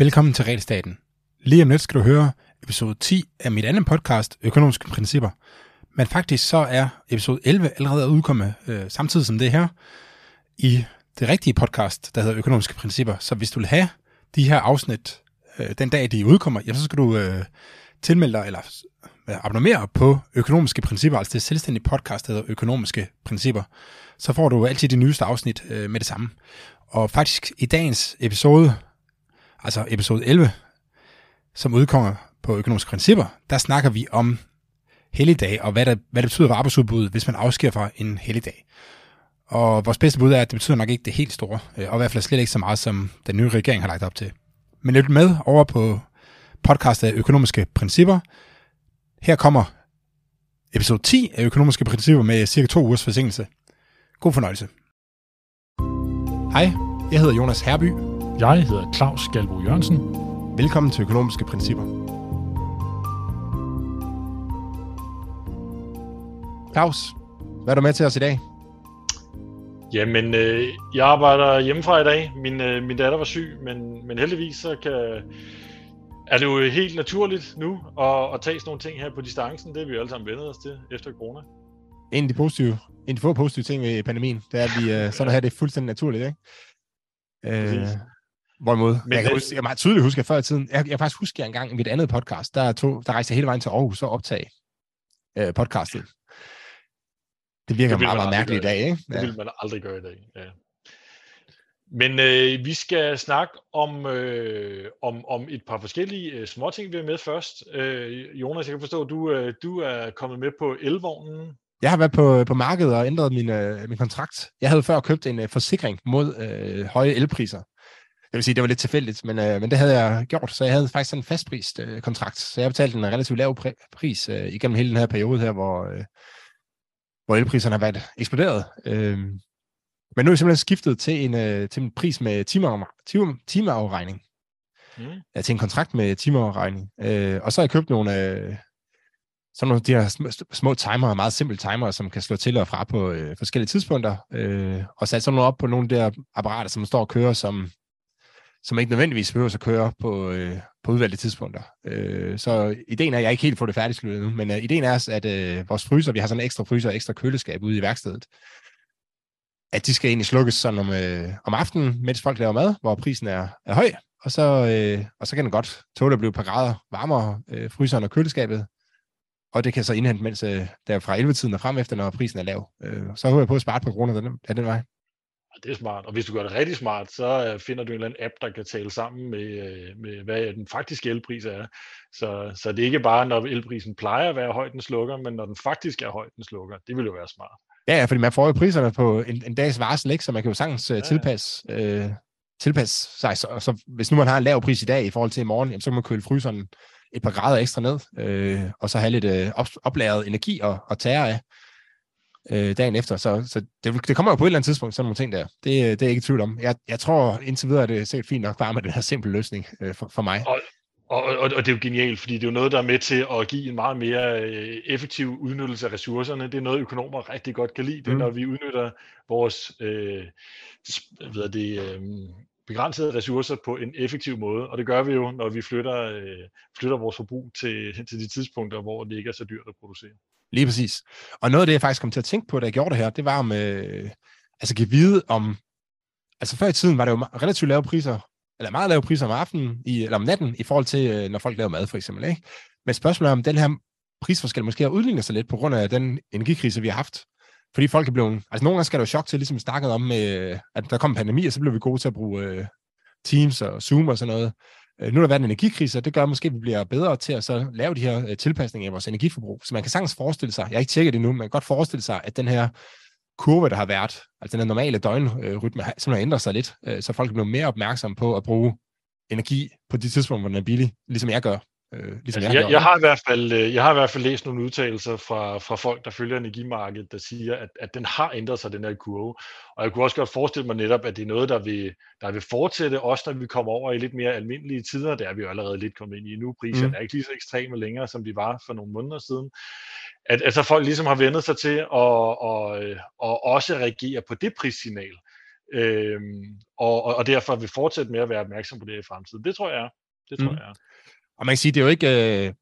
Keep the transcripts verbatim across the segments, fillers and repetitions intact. Velkommen til Redestaten. Lige om lidt skal du høre episode ti af mit andet podcast, Økonomiske Principper. Men faktisk så er episode elleve allerede udkommet øh, samtidig som det her i det rigtige podcast, der hedder Økonomiske Principper. Så hvis du vil have de her afsnit øh, den dag, de udkommer, jamen, så skal du øh, tilmelde dig eller øh, abonnere på Økonomiske Principper, altså det selvstændige podcast, der hedder Økonomiske Principper. Så får du altid de nyeste afsnit øh, med det samme. Og faktisk i dagens episode, altså episode elleve, som udkommer på Økonomiske Principper, der snakker vi om helligdag og hvad det, hvad det betyder for arbejdsudbuddet, hvis man afskærer fra en helligdag. Og vores bedste bud er, at det betyder nok ikke det helt store, og i hvert fald slet ikke så meget, som den nye regering har lagt op til. Men lyt med over på podcastet Økonomiske Principper. Her kommer episode ti af Økonomiske Principper med cirka to ugers forsinkelse. God fornøjelse. Hej, jeg hedder Jonas Herby. Jeg hedder Claus Galbo-Jørgensen. Velkommen til Økonomiske Principper. Claus, hvad er du med til os i dag? Jamen, øh, jeg arbejder hjemmefra i dag. Min, øh, min datter var syg, men, men heldigvis så kan, er det jo helt naturligt nu at, at tage sådan nogle ting her på distancen. Det er vi jo alle sammen vendet os til efter corona. En af de positive, en af de få positive ting ved pandemien, det er, at vi øh, sådan her, det er fuldstændig naturligt, ikke? Øh, hvorimod, men, jeg, kan huske, jeg meget tydeligt husker før i tiden, jeg, jeg faktisk husker en gang i mit andet podcast, der, tog, der rejste jeg hele vejen til Aarhus og optage øh, podcastet. Det virker det meget, meget mærkeligt i dag, ikke? Ja. Det ville man aldrig gøre i dag, ja. Men øh, vi skal snakke om, øh, om, om et par forskellige øh, småting, vi er med først. Øh, Jonas, jeg kan forstå, at du, øh, du er kommet med på elvognen. Jeg har været på, på markedet og ændret min, øh, min kontrakt. Jeg havde før købt en øh, forsikring mod øh, høje elpriser. Det vil sige, det var lidt tilfældigt, men, øh, men det havde jeg gjort. Så jeg havde faktisk sådan en fastprist øh, kontrakt. Så jeg betalte en relativt lav pr- pris øh, igennem hele den her periode her, hvor, øh, hvor elpriserne har været eksploderet. Øh, men nu er jeg simpelthen skiftet til en, øh, til en pris med timeafregning. Mm. Ja, til en kontrakt med timeafregning. Øh, og så har jeg købt nogle... Øh, sådan nogle de her små timere, meget simple timere, som kan slå til og fra på øh, forskellige tidspunkter, øh, og sætte sådan noget op på nogle der apparater, som står og kører, som, som ikke nødvendigvis behøver at køre på, øh, på udvalgte tidspunkter. Øh, så ideen er, jeg ikke helt får det færdigsluttet nu, men øh, ideen er, at øh, vores fryser, vi har sådan en ekstra fryser og ekstra køleskab ude i værkstedet, at de skal egentlig slukkes sådan om, øh, om aftenen, mens folk laver mad, hvor prisen er, er høj, og så, øh, og så kan den godt tåle at blive et par grader varmere, øh, fryseren og køleskabet. Og det kan så indhente, mens der fra elleve-tiden og frem efter, når prisen er lav. Så håber jeg på at spare et par kroner af den, den vej. Det er smart. Og hvis du gør det rigtig smart, så finder du en eller anden app, der kan tale sammen med, med hvad den faktiske elpris er. Så, så det er ikke bare, når elprisen plejer at være høj, den slukker, men når den faktisk er høj, den slukker. Det ville jo være smart. Ja, fordi man får jo priserne på en, en dags varsel, ikke? Så man kan jo sagtens ja. tilpasse, øh, tilpasse sig. Så, så hvis nu man har en lav pris i dag i forhold til i morgen, jamen, så kan man køle fryseren et par grader ekstra ned, øh, og så have lidt øh, op, oplaget energi og, og tære af øh, dagen efter. Så, så det, det kommer jo på et eller andet tidspunkt, sådan nogle ting der. Det, det er jeg ikke i tvivl om. Jeg, jeg tror indtil videre, er det sikkert fint nok bare med den her simple løsning øh, for, for mig. Og, og, og, og det er jo genialt, fordi det er jo noget, der er med til at give en meget mere øh, effektiv udnyttelse af ressourcerne. Det er noget, økonomer rigtig godt kan lide, det, mm. når vi udnytter vores... Øh, hvad er det... Øh, begrænsede ressourcer på en effektiv måde, og det gør vi jo, når vi flytter, øh, flytter vores forbrug til, til de tidspunkter, hvor det ikke er så dyrt at producere. Lige præcis. Og noget af det, jeg faktisk kom til at tænke på, da jeg gjorde det her, det var om, øh, altså give vide om, altså før i tiden var det jo relativt lave priser, eller meget lave priser om aftenen, i, eller om natten, i forhold til, øh, når folk laver mad for eksempel, ikke? Men spørgsmålet er, om den her prisforskel måske har udlignet sig lidt på grund af den energikrise, vi har haft. Fordi folk er blevet... Altså nogle gange skal der jo chok til, ligesom vi snakkede om, øh, at der kom en pandemi, og så blev vi gode til at bruge øh, Teams og Zoom og sådan noget. Øh, nu er der været en energikrise, og det gør måske, at vi bliver bedre til at så lave de her øh, tilpasninger af vores energiforbrug. Så man kan sagtens forestille sig, jeg har ikke tjekket det nu, men man kan godt forestille sig, at den her kurve, der har været, altså den her normale døgnrytme, øh, simpelthen ændrer sig lidt, øh, så folk bliver mere opmærksomme på at bruge energi på de tidspunkter, hvor den er billig, ligesom jeg gør. Øh, ligesom altså, jeg, jeg, jeg, har i hvert fald, jeg har i hvert fald læst nogle udtalelser fra, fra folk, der følger energimarkedet, der siger, at, at den har ændret sig, den her kurve. Og jeg kunne også godt forestille mig netop, at det er noget, der vil, der vil fortsætte, også når vi kommer over i lidt mere almindelige tider. Der er vi jo allerede lidt kommet ind i nu. Priserne mm. er ikke lige så ekstreme længere, som de var for nogle måneder siden. At altså, folk ligesom har vendet sig til at, at, at også reagere på det prissignal. Øhm, og, og derfor vil fortsætte med at være opmærksom på det i fremtiden. Det tror jeg. Det tror mm. jeg. Og man kan sige, det er jo ikke... Øh...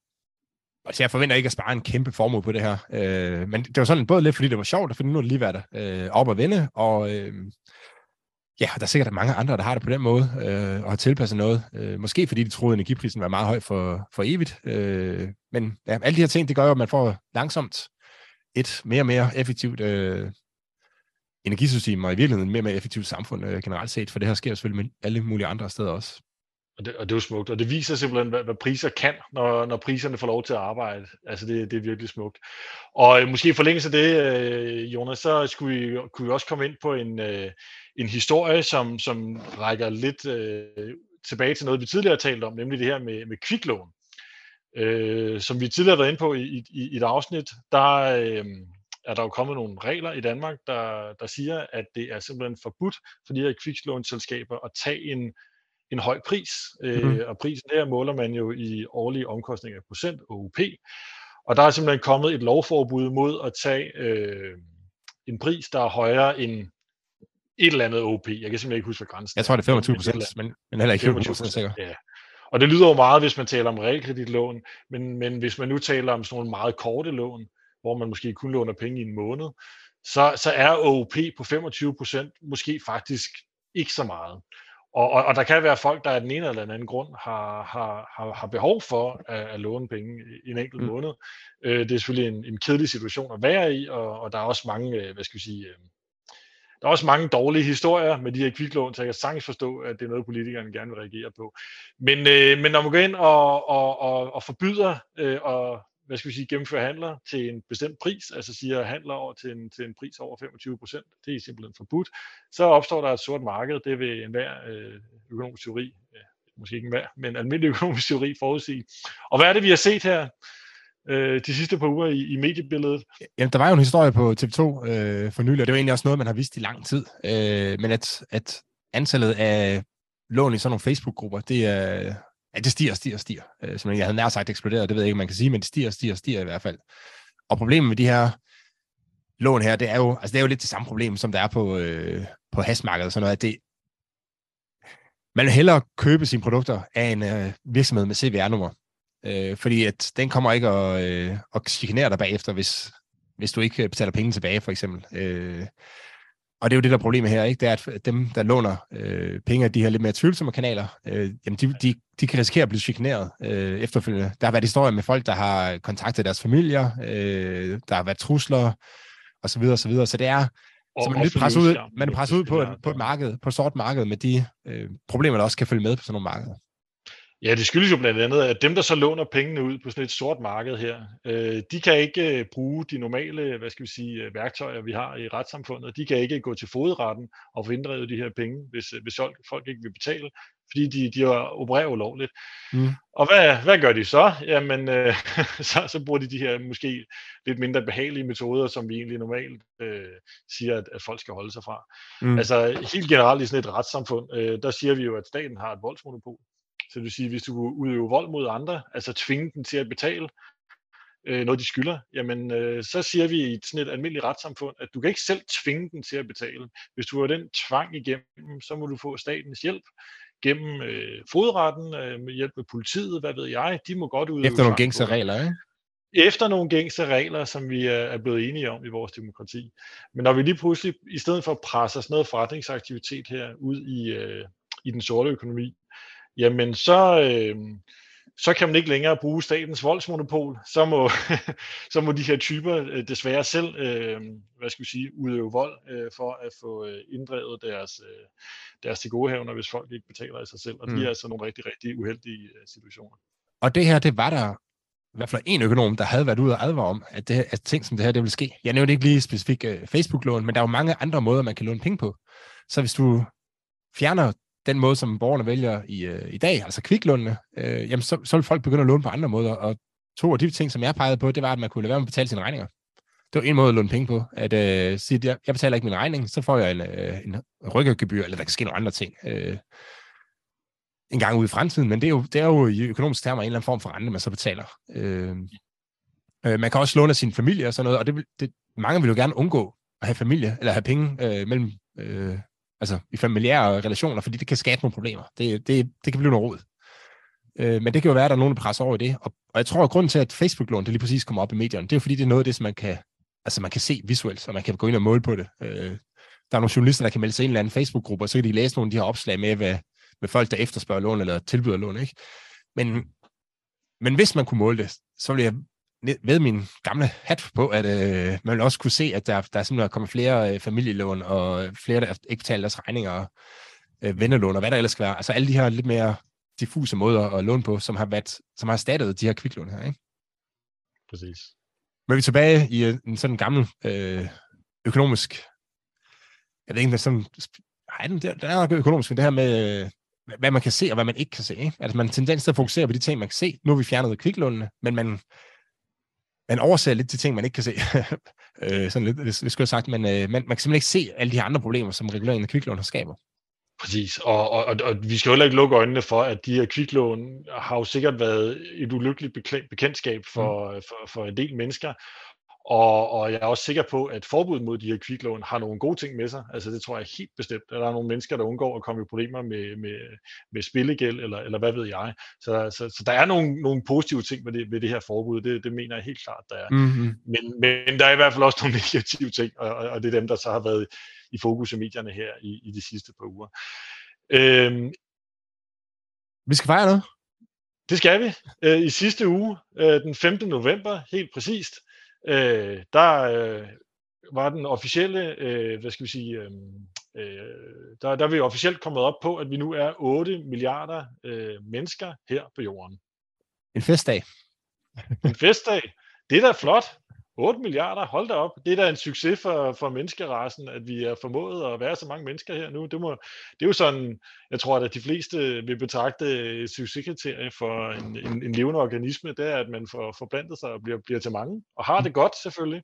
Altså, jeg forventer ikke at spare en kæmpe formue på det her. Øh, men det var sådan både lidt, fordi det var sjovt, og fordi nu er det lige været øh, op at vende, og... Øh... Ja, der er sikkert mange andre, der har det på den måde, øh, og har tilpasset noget. Øh, måske fordi de troede, at energiprisen var meget høj for, for evigt. Øh, men ja, alle de her ting, det gør jo, at man får langsomt et mere og mere effektivt øh, energisystem, og i virkeligheden et mere og mere effektivt samfund øh, generelt set, for det her sker selvfølgelig med alle mulige andre steder også. Og det, og det er jo smukt, og det viser simpelthen, hvad, hvad priser kan, når, når priserne får lov til at arbejde. Altså, det, det er virkelig smukt. Og øh, måske i forlængelse af det, øh, Jonas, så skulle vi, kunne vi også komme ind på en, øh, en historie, som, som rækker lidt øh, tilbage til noget, vi tidligere talte om, nemlig det her med, med kviklån. Øh, som vi tidligere har været inde på i, i, i et afsnit, der øh, er der jo kommet nogle regler i Danmark, der, der siger, at det er simpelthen forbudt for de her kviklånsselskaber at tage en en høj pris, mm-hmm. øh, og prisen her måler man jo i årlige omkostninger procent, O U P, og der er simpelthen kommet et lovforbud mod at tage øh, en pris, der er højere end et eller andet O U P. Jeg kan simpelthen ikke huske, hvad grænsen er. Jeg tror, det er femogtyve procent, men, men heller ikke femogtyve procent sikkert. Ja. Og det lyder jo meget, hvis man taler om realkreditlån, men, men hvis man nu taler om sådan nogle meget korte lån, hvor man måske kun låner penge i en måned, så, så er O U P på femogtyve procent måske faktisk ikke så meget. Og, og, og der kan være folk, der af den ene eller den anden grund har, har, har, har behov for at, at låne penge i en enkelt mm. måned. Øh, det er selvfølgelig en, en kedelig situation at være i, og, og der er også mange, hvad skal vi sige, øh, der er også mange dårlige historier med de her kviklån, så jeg kan sagtens forstå, at det er noget, politikerne gerne vil reagere på. Men, øh, men når man går ind og, og, og, og forbyder øh, og hvad skal vi sige, gennemføre handler til en bestemt pris, altså siger handler over til en, til en pris over femogtyve procent, det er simpelthen forbudt, så opstår der et sort marked, det vil enhver økonomisk teori, ja, måske ikke enhver, men almindelig økonomisk teori forudsige. Og hvad er det, vi har set her øh, de sidste par uger i, i mediebilledet? Jamen, der var jo en historie på T V to øh, for nylig, og det var egentlig også noget, man har vidst i lang tid, øh, men at, at antallet af lån i sådan nogle Facebook-grupper, det er... Øh, Ja, det stiger, stiger, stiger. Øh, som jeg havde nær sagt eksploderet, det ved jeg ikke, man kan sige, men det stiger, stiger, stiger i hvert fald. Og problemet med de her lån her, det er jo, altså det er jo lidt det samme problem, som der er på, øh, på hashmarkedet og sådan noget, at det, man vil hellere købe sine produkter af en øh, virksomhed med C V R-nummer, øh, fordi at den kommer ikke at, øh, at chikanere dig bagefter, hvis, hvis du ikke betaler penge tilbage, for eksempel. Øh, Og det er jo det, der er problemet her, ikke? Det er, at dem, der låner øh, penge af de her lidt mere tvivlsomme kanaler, øh, jamen de, de, de kan risikere at blive chikaneret øh, efterfølgende. Der har været historier med folk, der har kontaktet deres familier, øh, der har været trusler, osv. osv. Så det er, og, så man er lidt presset ud, man er presset ud på, på et marked, på et sort marked med de øh, problemer, der også kan følge med på sådan nogle markeder. Ja, det skyldes jo blandt andet, at dem, der så låner pengene ud på sådan et sort marked her, øh, de kan ikke øh, bruge de normale, hvad skal vi sige, værktøjer, vi har i retssamfundet. De kan ikke gå til fogedretten og få inddrevet de her penge, hvis, hvis folk ikke vil betale, fordi de, de opererer ulovligt. Mm. Og hvad, hvad gør de så? Jamen, øh, så, så bruger de de her måske lidt mindre behagelige metoder, som vi egentlig normalt øh, siger, at, at folk skal holde sig fra. Mm. Altså, helt generelt i sådan et retssamfund, øh, der siger vi jo, at staten har et voldsmonopol. Så det vil sige, hvis du kunne udøve vold mod andre, altså tvinge dem til at betale øh, noget, de skylder, jamen øh, så siger vi i sådan et almindeligt retssamfund, at du kan ikke selv tvinge dem til at betale. Hvis du har den tvang igennem, så må du få statens hjælp gennem øh, fogedretten, øh, med hjælp med politiet, hvad ved jeg, de må godt udøve. Efter nogle gængse regler, ikke? Efter nogle gængse regler, som vi er blevet enige om i vores demokrati. Men når vi lige pludselig, i stedet for at presse sådan noget forretningsaktivitet her ud i, øh, i den sorte økonomi, jamen så, øh, så kan man ikke længere bruge statens voldsmonopol, så må, så må de her typer øh, desværre selv øh, hvad skal vi sige, udøve vold øh, for at få øh, inddrevet deres, øh, deres tilgodehavner, hvis folk ikke betaler af sig selv. Og mm. det er altså nogle rigtig, rigtig uheldige øh, situationer. Og det her, det var der i hvert fald en økonom, der havde været ude og advare om, at, det, at ting som det her, det ville ske. Jeg nævnte ikke lige specifikt øh, Facebook-lån, men der er jo mange andre måder, man kan låne penge på. Så hvis du fjerner den måde, som borgerne vælger i, øh, i dag, altså kviklånene, øh, jamen så, så vil folk begynde at låne på andre måder, og to af de ting, som jeg pegede på, det var, at man kunne lade være med at betale sine regninger. Det var en måde at låne penge på, at øh, sige, at jeg, jeg betaler ikke min regning, så får jeg en, øh, en rykkergebyr, eller der kan ske nogle andre ting øh, en gang ude i fremtiden, men det er jo, det er jo i økonomisk termer en eller anden form for rente, man så betaler. Øh, øh, man kan også låne af sin familie og sådan noget, og det, det, mange vil jo gerne undgå at have familie, eller have penge øh, mellem øh, altså i familiære relationer, fordi det kan skabe nogle problemer. Det, det, det kan blive noget rod. Øh, men det kan jo være, at der er nogen, der presser over i det. Og, og jeg tror, at grunden til, at Facebook-lån det lige præcis kommer op i medierne, det er jo fordi, det er noget af det, som man kan, altså, man kan se visuelt, og man kan gå ind og måle på det. Øh, der er nogle journalister, der kan melde sig i en eller anden Facebook-gruppe, og så kan de læse nogle af de her opslag med, hvad, med folk, der efterspørger lån eller tilbyder lån. Ikke? Men, men hvis man kunne måle det, så ville jeg ved min gamle hat på, at øh, man også kunne se, at der, der er simpelthen kommet flere øh, familielån, og flere, der ikke betaler deres regninger, og øh, vennerlån, og hvad der ellers skal være. Altså alle de her lidt mere diffuse måder at låne på, som har været, som har erstattet de her kviklån her, ikke? Præcis. Men vi er tilbage i øh, en sådan gammel øh, økonomisk, jeg ved ikke, hvad sådan, nej, det er, det er økonomisk, men det her med, øh, hvad man kan se, og hvad man ikke kan se, ikke? Altså man har tendens til at fokusere på de ting, man kan se. Nu har vi fjernet kviklånene, men man Man overser lidt de ting, man ikke kan se. øh, sådan lidt, det, det skulle jeg sagt, men øh, man, man kan simpelthen ikke se alle de andre problemer, som reguleringen af kviklån har skaber. Præcis, og, og, og, og vi skal jo heller ikke lukke øjnene for, at de her kviklån har jo sikkert været et ulykkeligt bekendtskab for, mm. for, for en del mennesker. Og, og jeg er også sikker på, at forbud mod de her kviklån har nogle gode ting med sig. Altså det tror jeg helt bestemt, at der er nogle mennesker, der undgår at komme i problemer med, med, med spillegæld, eller, eller hvad ved jeg. Så, så, så der er nogle, nogle positive ting ved det, ved det her forbud, det, det mener jeg helt klart, der er. Mm-hmm. Men, men der er i hvert fald også nogle negative ting, og, og det er dem, der så har været i fokus i medierne her i, i de sidste par uger. Øhm, Vi skal fejre noget. Det skal vi. Øh, I sidste uge, øh, den femte november, helt præcist, Øh, der øh, var den officielle, øh, hvad skal vi sige, øh, der, der er vi officielt kommet op på, at vi nu er otte milliarder øh, mennesker her på jorden. En festdag. En festdag. Det er da flot. otte milliarder, hold da op. Det er da en succes for, for menneskeracen, at vi er formået at være så mange mennesker her nu. Det, må, det er jo sådan, jeg tror, at de fleste vil betragte et succeskriterie for en, en, en levende organisme, det er, at man får forblandet sig og bliver, bliver til mange, og har det godt selvfølgelig.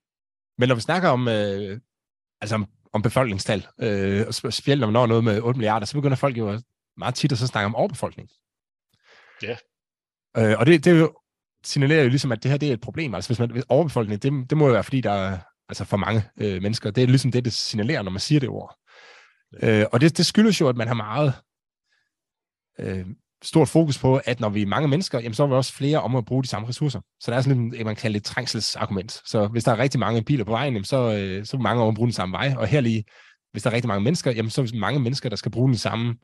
Men når vi snakker om, øh, altså om, om befolkningstal, øh, og specielt når man når noget med otte milliarder, så begynder folk jo meget tit at så snakke om overbefolkning. Ja. Øh, og det, det er jo signalerer jo ligesom, at det her det er et problem. Altså hvis man hvis overbefolkning, det, det må jo være, fordi der er altså for mange øh, mennesker. Det er ligesom det, det signalerer, når man siger det ord. Øh, og det, det skyldes jo, at man har meget øh, stort fokus på, at når vi er mange mennesker, jamen, så er vi også flere om at bruge de samme ressourcer. Så der er sådan lidt, man kalder det et trængselsargument. Så hvis der er rigtig mange biler på vejen, jamen, så, øh, så er mange om at bruge den samme vej. Og her lige, hvis der er rigtig mange mennesker, jamen, så er vi mange mennesker, der skal bruge den samme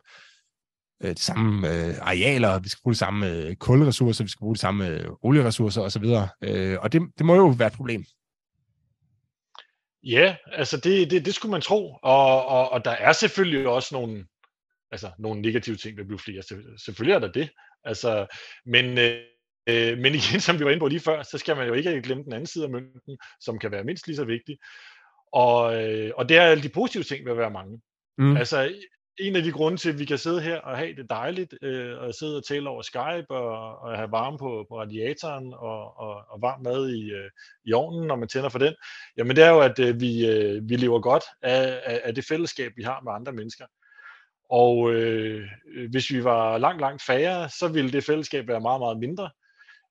de samme øh, arealer, vi skal bruge de samme øh, kulressourcer, vi skal bruge de samme øh, olieressourcer osv. Øh, og det, det må jo være et problem. Ja, altså det, det, det skulle man tro. Og, og, og der er selvfølgelig også nogle, altså, nogle negative ting ved at blive flere. Selvfølgelig er der det. Altså, men... Øh Men igen, som vi var inde på lige før, så skal man jo ikke glemme den anden side af mønten, som kan være mindst lige så vigtig. Og, og det er alle de positive ting ved at være mange. Mm. Altså, en af de grunde til, at vi kan sidde her og have det dejligt, øh, og sidde og tale over Skype, og, og have varme på, på radiatoren, og, og, og varm mad i, øh, i ovnen, når man tænder for den, jamen det er jo, at øh, vi, øh, vi lever godt af, af, af det fællesskab, vi har med andre mennesker. Og øh, hvis vi var langt, langt færre, så ville det fællesskab være meget, meget mindre.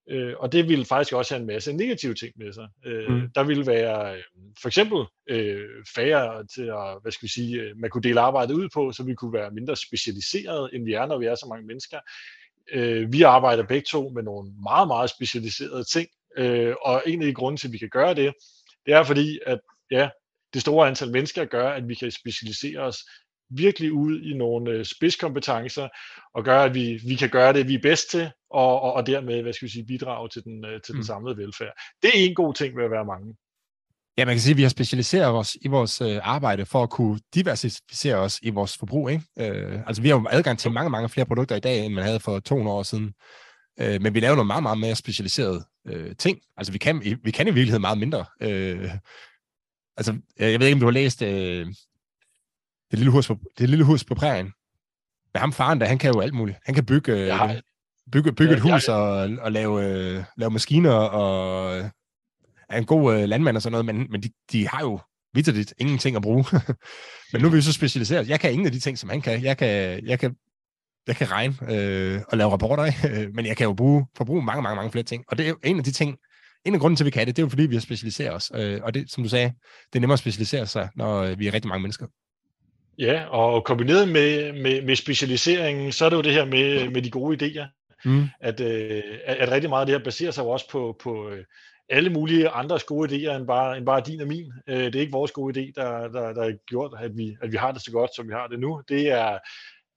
Øh, og det ville faktisk også have en masse negative ting med sig. Øh, mm. Der ville være for eksempel øh, færre til at, hvad skal vi sige, man kunne dele arbejdet ud på, så vi kunne være mindre specialiserede, end vi er, når vi er så mange mennesker. Øh, vi arbejder begge to med nogle meget, meget specialiserede ting, øh, og en af de grunde til, at vi kan gøre det, det er fordi, at ja, det store antal mennesker gør, at vi kan specialisere os virkelig ud i nogle spidskompetencer, og gøre, at vi, vi kan gøre det, vi er bedst til, og, og, og dermed, hvad skal vi sige, bidrage til den, til den samlede velfærd. Det er en god ting ved at være mange. Ja, man kan sige, at vi har specialiseret os i vores arbejde for at kunne diversificere os i vores forbrug, ikke? Øh, altså, vi har jo adgang til mange, mange flere produkter i dag, end man havde for to hundrede år siden. Øh, men vi laver nogle meget, meget mere specialiserede øh, ting. Altså, vi kan, vi kan i virkeligheden meget mindre. Øh, altså, jeg ved ikke, om du har læst... Øh, Det lille hus på, det lille hus på prærien. Men ham faren der, han kan jo alt muligt. Han kan bygge, ja, bygge, bygge ja, et hus ja, ja. Og, og lave, lave maskiner, og er en god landmand og sådan noget, men, men de, de har jo vitterligt ingenting at bruge. Men nu er vi jo så specialiseret. Jeg kan ingen af de ting, som han kan. Jeg kan, jeg kan, jeg kan regne øh, og lave rapporter, øh, men jeg kan jo bruge, forbruge mange, mange, mange flere ting. Og det er jo en af de ting, en af grunden til, at vi kan det, det er jo fordi, vi har specialiseret os. Øh, og det, som du sagde, det er nemmere at specialisere sig, når vi er rigtig mange mennesker. Ja, og kombineret med, med, med specialiseringen, så er det jo det her med, med de gode idéer, mm. at, øh, at rigtig meget af det her baserer sig også på, på alle mulige andres gode idéer, end bare, end bare din og min. Øh, det er ikke vores gode idé, der, der, der er gjort, at vi, at vi har det så godt, som vi har det nu. Det er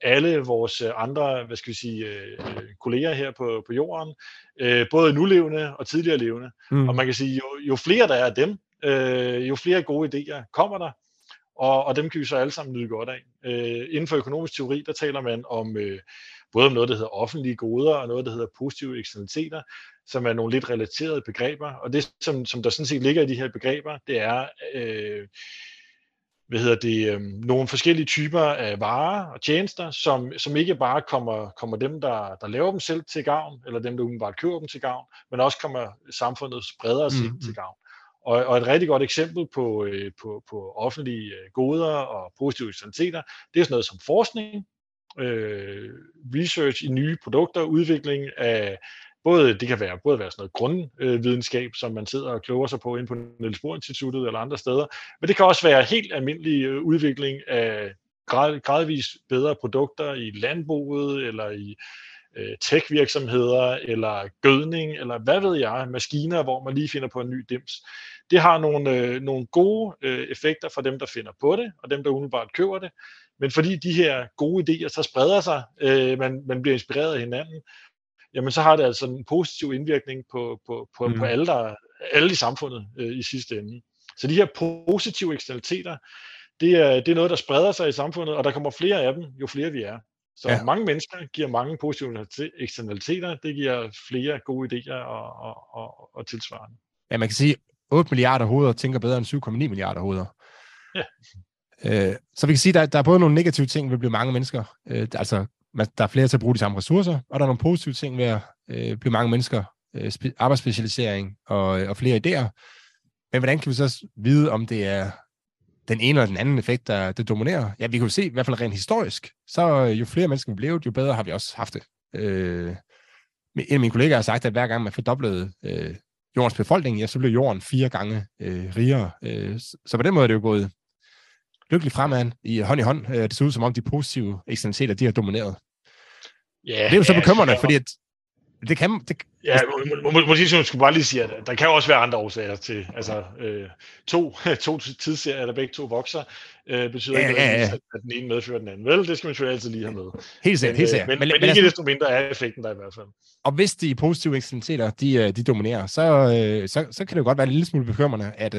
alle vores andre, hvad skal vi sige, øh, kolleger her på, på jorden, øh, både nulevende og tidligere levende. Mm. Og man kan sige, jo, jo flere der er af dem, øh, jo flere gode idéer kommer der, og, og dem kan vi så alle sammen nyde godt af. Øh, inden for økonomisk teori, der taler man om øh, både om noget, der hedder offentlige goder, og noget, der hedder positive eksternaliteter, som er nogle lidt relaterede begreber. Og det, som, som der sådan set ligger i de her begreber, det er øh, hvad hedder det, øh, nogle forskellige typer af varer og tjenester, som, som ikke bare kommer, kommer dem, der, der laver dem selv til gavn, eller dem, der umiddelbart køber dem til gavn, men også kommer samfundet bredere set mm-hmm. til gavn. Og, og et rigtig godt eksempel på, øh, på, på offentlige goder og positive eksternaliteter, det er sådan noget som forskning, øh, research i nye produkter, udvikling af både, det kan være, både være sådan noget grundvidenskab, som man sidder og kloger sig på inde på Niels Bohr Instituttet eller andre steder, men det kan også være helt almindelig udvikling af grad, gradvis bedre produkter i landbruget, eller i øh, tech-virksomheder, eller gødning, eller hvad ved jeg, maskiner, hvor man lige finder på en ny dims. Det har nogle, øh, nogle gode øh, effekter for dem, der finder på det, og dem, der umiddelbart køber det, men fordi de her gode idéer så spreder sig, øh, man, man bliver inspireret af hinanden, jamen så har det altså en positiv indvirkning på, på, på, mm. på alle, der, alle i samfundet øh, i sidste ende. Så de her positive eksternaliteter, det er, det er noget, der spreder sig i samfundet, og der kommer flere af dem, jo flere vi er. Så ja. mange mennesker giver mange positive eksternaliteter, det giver flere gode idéer og, og, og, og tilsvarende. Ja, man kan sige, at otte milliarder hoveder tænker bedre end syv komma ni milliarder hoveder. Ja. Øh, så vi kan sige, at der, der er både nogle negative ting ved at blive mange mennesker, øh, altså der er flere til at bruge de samme ressourcer, og der er nogle positive ting ved at øh, blive mange mennesker, øh, arbejdsspecialisering og, øh, og flere idéer. Men hvordan kan vi så vide, om det er den ene eller den anden effekt, der det dominerer? Ja, vi kan jo se, i hvert fald rent historisk, så øh, jo flere mennesker vi blev, jo bedre har vi også haft det. Øh, en af mine kollegaer har sagt, at hver gang man fordoblede øh, jordens befolkning, ja, så blev jorden fire gange øh, rigere. Øh, så på den måde er det jo gået lykkelig fremad i hånd i hånd. Det ser ud som om de positive eksternaliteter, de har domineret. Yeah, det er jo så yeah, bekymrende, fordi at det kan... Det... Ja, må, må, må jeg skulle bare lige sige, at der kan også være andre årsager til, altså øh, to, to tidsserier, der begge to vokser, øh, betyder ja, ikke, ja, ja. At, at den ene medfører den anden. Vel, det skal man selvfølgelig altid lige have med. Helt sikkert, helt sikkert. Men, men, men, men ikke altså, desto mindre er effekten der i hvert fald. Og hvis de positive eksternaliteter, de, de dominerer, så, øh, så, så kan det jo godt være en lille smule bekymrende, at...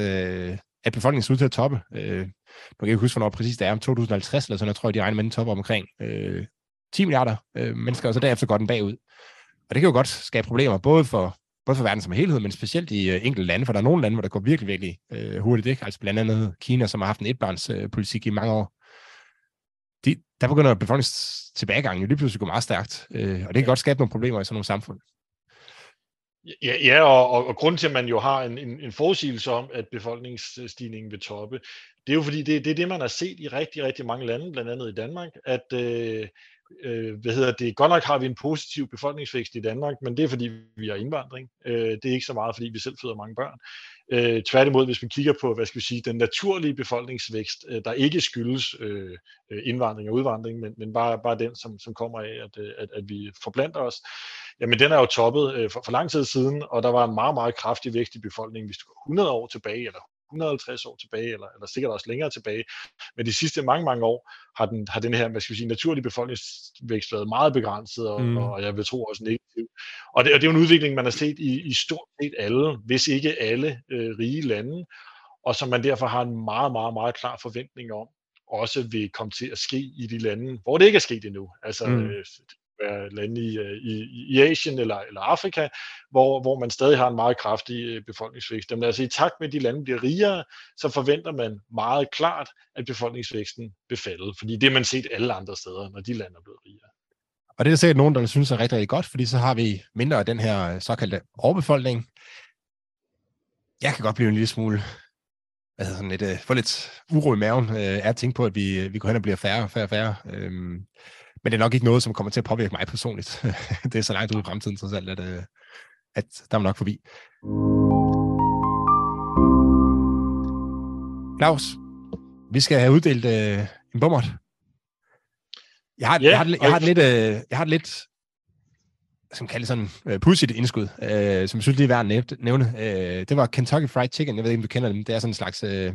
Øh, at befolkningen ser ud til at toppe. Øh, man kan ikke huske, hvornår præcis det er, om to tusind og halvtreds eller sådan, jeg tror, de regner med, den topper omkring øh, ti milliarder øh, mennesker, og så derefter går den bagud. Og det kan jo godt skabe problemer, både for, både for verden som helhed, men specielt i øh, enkelte lande, for der er nogle lande, hvor der går virkelig, virkelig øh, hurtigt ikke. Altså blandt andet Kina, som har haft en etbarnspolitik øh, i mange år. De, der begynder befolkningstilbagegangen jo lige pludselig at gå meget stærkt, øh, og det kan godt skabe nogle problemer i sådan nogle samfund. Ja, ja og, og, og grunden til, at man jo har en, en, en forudsigelse om, at befolkningsstigningen vil toppe, det er jo fordi, det, det er det, man har set i rigtig, rigtig mange lande, blandt andet i Danmark, at, øh, øh, hvad hedder det, godt nok har vi en positiv befolkningsvækst i Danmark, men det er fordi, vi har indvandring. Øh, det er ikke så meget, fordi vi selv føder mange børn. Øh, tværtimod, hvis man kigger på, hvad skal vi sige, den naturlige befolkningsvækst, øh, der ikke skyldes øh, indvandring og udvandring, men, men bare, bare den, som, som kommer af, at, at, at vi forblander os, jamen den er jo toppet øh, for, for lang tid siden, og der var en meget, meget kraftig vækst i befolkningen, hvis du går hundrede år tilbage, eller hundrede og halvtreds år tilbage, eller, eller sikkert også længere tilbage. Men de sidste mange, mange år har den, har den her, hvad skal vi sige, naturlige befolkningsvækst været meget begrænset, og, mm. og jeg vil tro også negativ. Og det, og det er jo en udvikling, man har set i, i stort set alle, hvis ikke alle øh, rige lande, og som man derfor har en meget, meget, meget klar forventning om, også vil komme til at ske i de lande, hvor det ikke er sket endnu. Altså... Mm. Øh, lande i, i, i Asien eller, eller Afrika, hvor, hvor man stadig har en meget kraftig befolkningsvækst. Men altså i takt med, at de lande bliver rigere, så forventer man meget klart, at befolkningsvæksten vil falde, fordi det har man set alle andre steder, når de lande er blevet rigere. Og det er der sikkert nogen, der synes er rigtig, rigtig godt, fordi så har vi mindre af den her såkaldte overbefolkning. Jeg kan godt blive en lille smule, altså sådan lidt, få lidt uro i maven, af at tænke på, at vi, vi går hen og bliver færre og færre og færre. Øhm, Men det er nok ikke noget, som kommer til at påvirke mig personligt. Det er så langt ude i fremtiden, trods alt, at, at der er nok forbi. Claus, vi skal have uddelt en bommert. Jeg har, yeah, jeg har, jeg har, jeg har lidt, øh, jeg har lidt, som kaldes sådan øh, pudsigt indskud, øh, som jeg synes lige værd at nævne. Øh, det var Kentucky Fried Chicken. Jeg ved ikke, om du kender dem. Det er sådan en slags øh,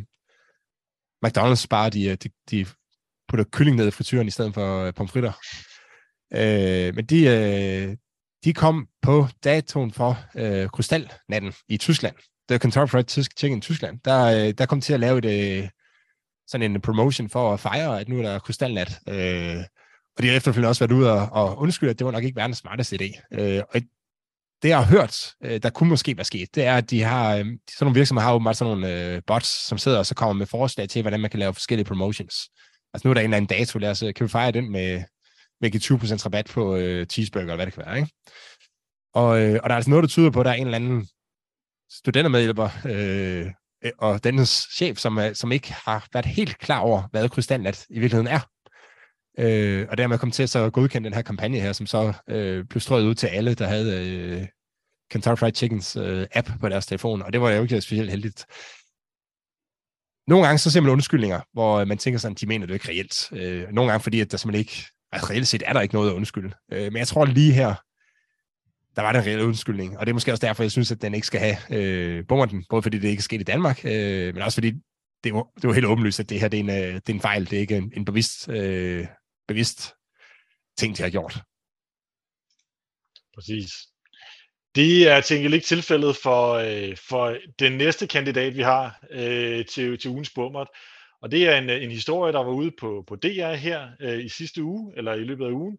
McDonald's bare, de, de, de putter kylling ned i frityren i stedet for øh, pomfritter. Øh, men de, øh, de kom på datoen for øh, krystalnatten i Tyskland. Det var Kentucky Fried Chicken i Tyskland. Der, øh, der kom til at lave et øh, sådan en promotion for at fejre, at nu er der krystalnat. Øh, og de har efterfølgende også været ude og, og undskylde, at det var nok ikke verdens smarteste idé. Øh, og det, jeg har hørt, øh, der kunne måske være sket, det er, at de har, øh, sådan nogle virksomheder har åbenbart sådan nogle øh, bots, som sidder og så kommer med forslag til, hvordan man kan lave forskellige promotions. Altså nu er der en eller anden dato, lad os, kan vi fejre den med, med tyve procent rabat på øh, cheeseburger, eller hvad det kan være, ikke? Og, øh, og der er altså noget, der tyder på, at der er en eller anden studentermedhjælper, øh, og dennes chef, som, som ikke har været helt klar over, hvad krystalnat i virkeligheden er. Øh, og dermed kom til at så godkende den her kampagne her, som så øh, blev strøget ud til alle, der havde øh, Kentucky Fried Chickens øh, app på deres telefon, og det var jo ikke specielt heldigt. Nogle gange så ser man undskyldninger, hvor man tænker sådan, de mener det ikke reelt. Øh, nogle gange fordi, at der simpelthen ikke, altså reelt set er der ikke noget at undskylde. Øh, men jeg tror lige her, der var den reelle undskyldning, og det er måske også derfor, jeg synes, at den ikke skal have øh, bommerten, både fordi det ikke er sket i Danmark, øh, men også fordi det var, det var helt åbenlyst, at det her det er, en, det er en fejl, det er ikke en, en bevidst, øh, bevidst ting, de har gjort. Præcis. Det er tænkt ikke tilfældet for, øh, for den næste kandidat, vi har øh, til, til ugens bommert, og det er en, en historie, der var ude på, på D R her øh, i sidste uge, eller i løbet af ugen,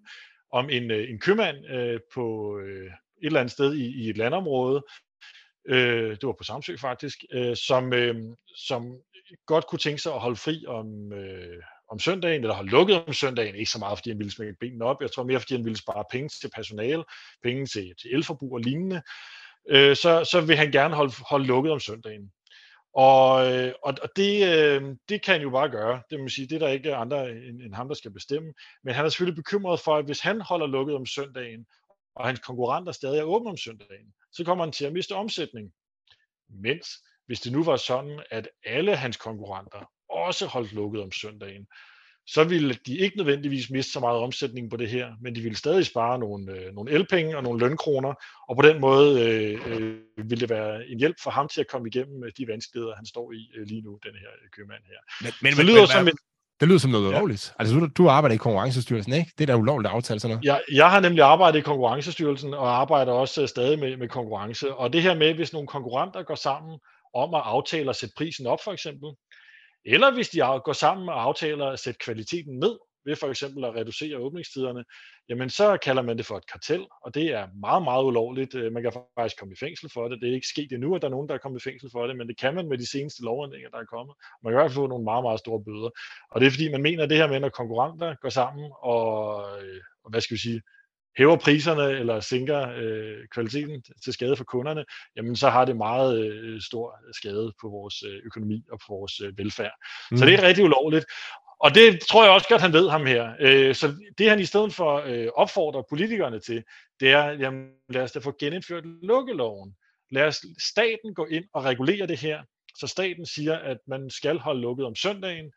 om en, en købmand øh, på... Øh, et eller andet sted i, i et landområde, øh, det var på Samsø faktisk, øh, som, øh, som godt kunne tænke sig at holde fri om, øh, om søndagen, eller holde lukket om søndagen, ikke så meget fordi han ville smække benene op, jeg tror mere fordi han ville spare penge til personale, penge til, til elforbrug og lignende, øh, så, så vil han gerne holde, holde lukket om søndagen. Og, og, og det, øh, det kan han jo bare gøre, det må sige, det er der ikke andre end, end ham, der skal bestemme, men han er selvfølgelig bekymret for, at hvis han holder lukket om søndagen, og hans konkurrenter stadig er åbne om søndagen, så kommer han til at miste omsætning. Mens hvis det nu var sådan, at alle hans konkurrenter også holdt lukket om søndagen, så ville de ikke nødvendigvis miste så meget omsætning på det her, men de ville stadig spare nogle, nogle elpenge og nogle lønkroner, og på den måde øh, ville det være en hjælp for ham til at komme igennem de vanskeligheder, han står i lige nu, den her købmand her. Men, men, så lyder men, men, som en... Det lyder som noget ulovligt. Ja. Altså, du, du arbejder i Konkurrencestyrelsen, ikke? Det er da ulovligt at aftale sådan noget. Jeg, jeg har nemlig arbejdet i Konkurrencestyrelsen, og arbejder også stadig med, med konkurrence. Og det her med, hvis nogle konkurrenter går sammen om at aftale at sætte prisen op, for eksempel, eller hvis de går sammen og aftaler at sætte kvaliteten ned, ved for eksempel at reducere åbningstiderne, jamen så kalder man det for et kartel, og det er meget, meget ulovligt. Man kan faktisk komme i fængsel for det. Det er ikke sket endnu, at der er nogen, der er kommet i fængsel for det, men det kan man med de seneste lovændringer, der er kommet. Man kan i hvert fald få nogle meget, meget store bøder. Og det er fordi, man mener, at det her med, når konkurrenter går sammen og, hvad skal vi sige, hæver priserne eller sænker øh, kvaliteten til skade for kunderne, jamen så har det meget øh, stor skade på vores økonomi og på vores øh, velfærd. Mm. Så det er rigtig ulovligt. Og det tror jeg også godt, han ved ham her. Så det han i stedet for opfordrer politikerne til, det er, jamen lad os da få genindført lukkeloven. Lad os staten gå ind og regulere det her, så staten siger, at man skal holde lukket om søndagen.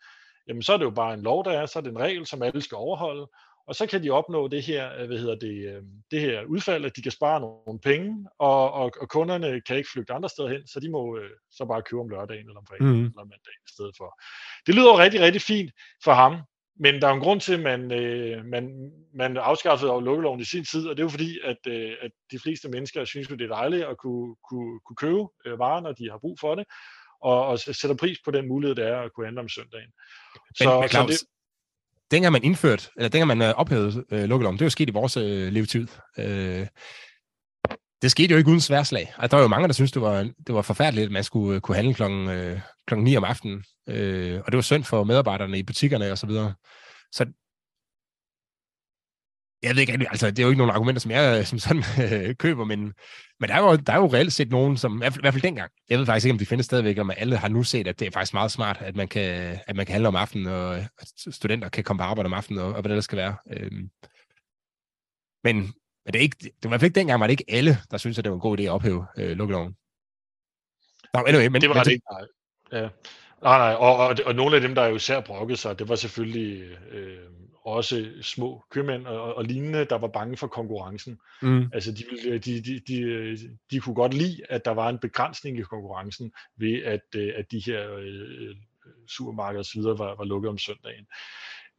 Jamen så er det jo bare en lov, der er, så er det en regel, som alle skal overholde. Og så kan de opnå det her, hvad hedder det, det her udfald, at de kan spare nogle penge, og, og, og kunderne kan ikke flygte andre steder hen, så de må øh, så bare købe om lørdagen, eller om fredagen, mm. eller mandagen i stedet for. Det lyder jo rigtig, rigtig fint for ham, men der er en grund til, at man, øh, man, man afskaffede af lukkeloven i sin tid, og det er jo fordi, at, øh, at de fleste mennesker synes, det er dejligt at kunne, kunne, kunne købe øh, varer, når de har brug for det, og, og sætter pris på den mulighed, det er at kunne handle om søndagen. Så, så det... Dengang man indførte, eller dengang man ophævede øh, lukkeloven, det er jo sket i vores øh, levetid. Øh, det skete jo ikke uden sværslag. Altså, der var jo mange, der synes det var, det var forfærdeligt, at man skulle øh, kunne handle klokken, øh, klokken ni om aftenen. Øh, og det var synd for medarbejderne i butikkerne og så videre. Så jeg ved ikke, altså det er jo ikke nogle argumenter, som jeg som sådan øh, køber, men, men der, er jo, der er jo reelt set nogen, som, i hvert fald dengang, jeg ved faktisk ikke, om de findes stadigvæk, og man alle har nu set, at det er faktisk meget smart, at man kan, at man kan handle om aftenen, og at studenter kan komme på arbejde om aftenen, og, og hvad det der skal være. Øhm. Men, men det, er ikke, det var i hvert fald ikke dengang, var det ikke alle, der synes at det var en god idé at ophæve øh, lukkeloven. Det var det ikke. Ja. Nej, nej, og, og, og nogle af dem, der jo især brokkede sig, det var selvfølgelig øh, også små købmænd og, og lignende, der var bange for konkurrencen. Mm. Altså, de, de, de, de, de kunne godt lide, at der var en begrænsning i konkurrencen ved, at, at de her øh, supermarkeder og så videre var, var lukket om søndagen.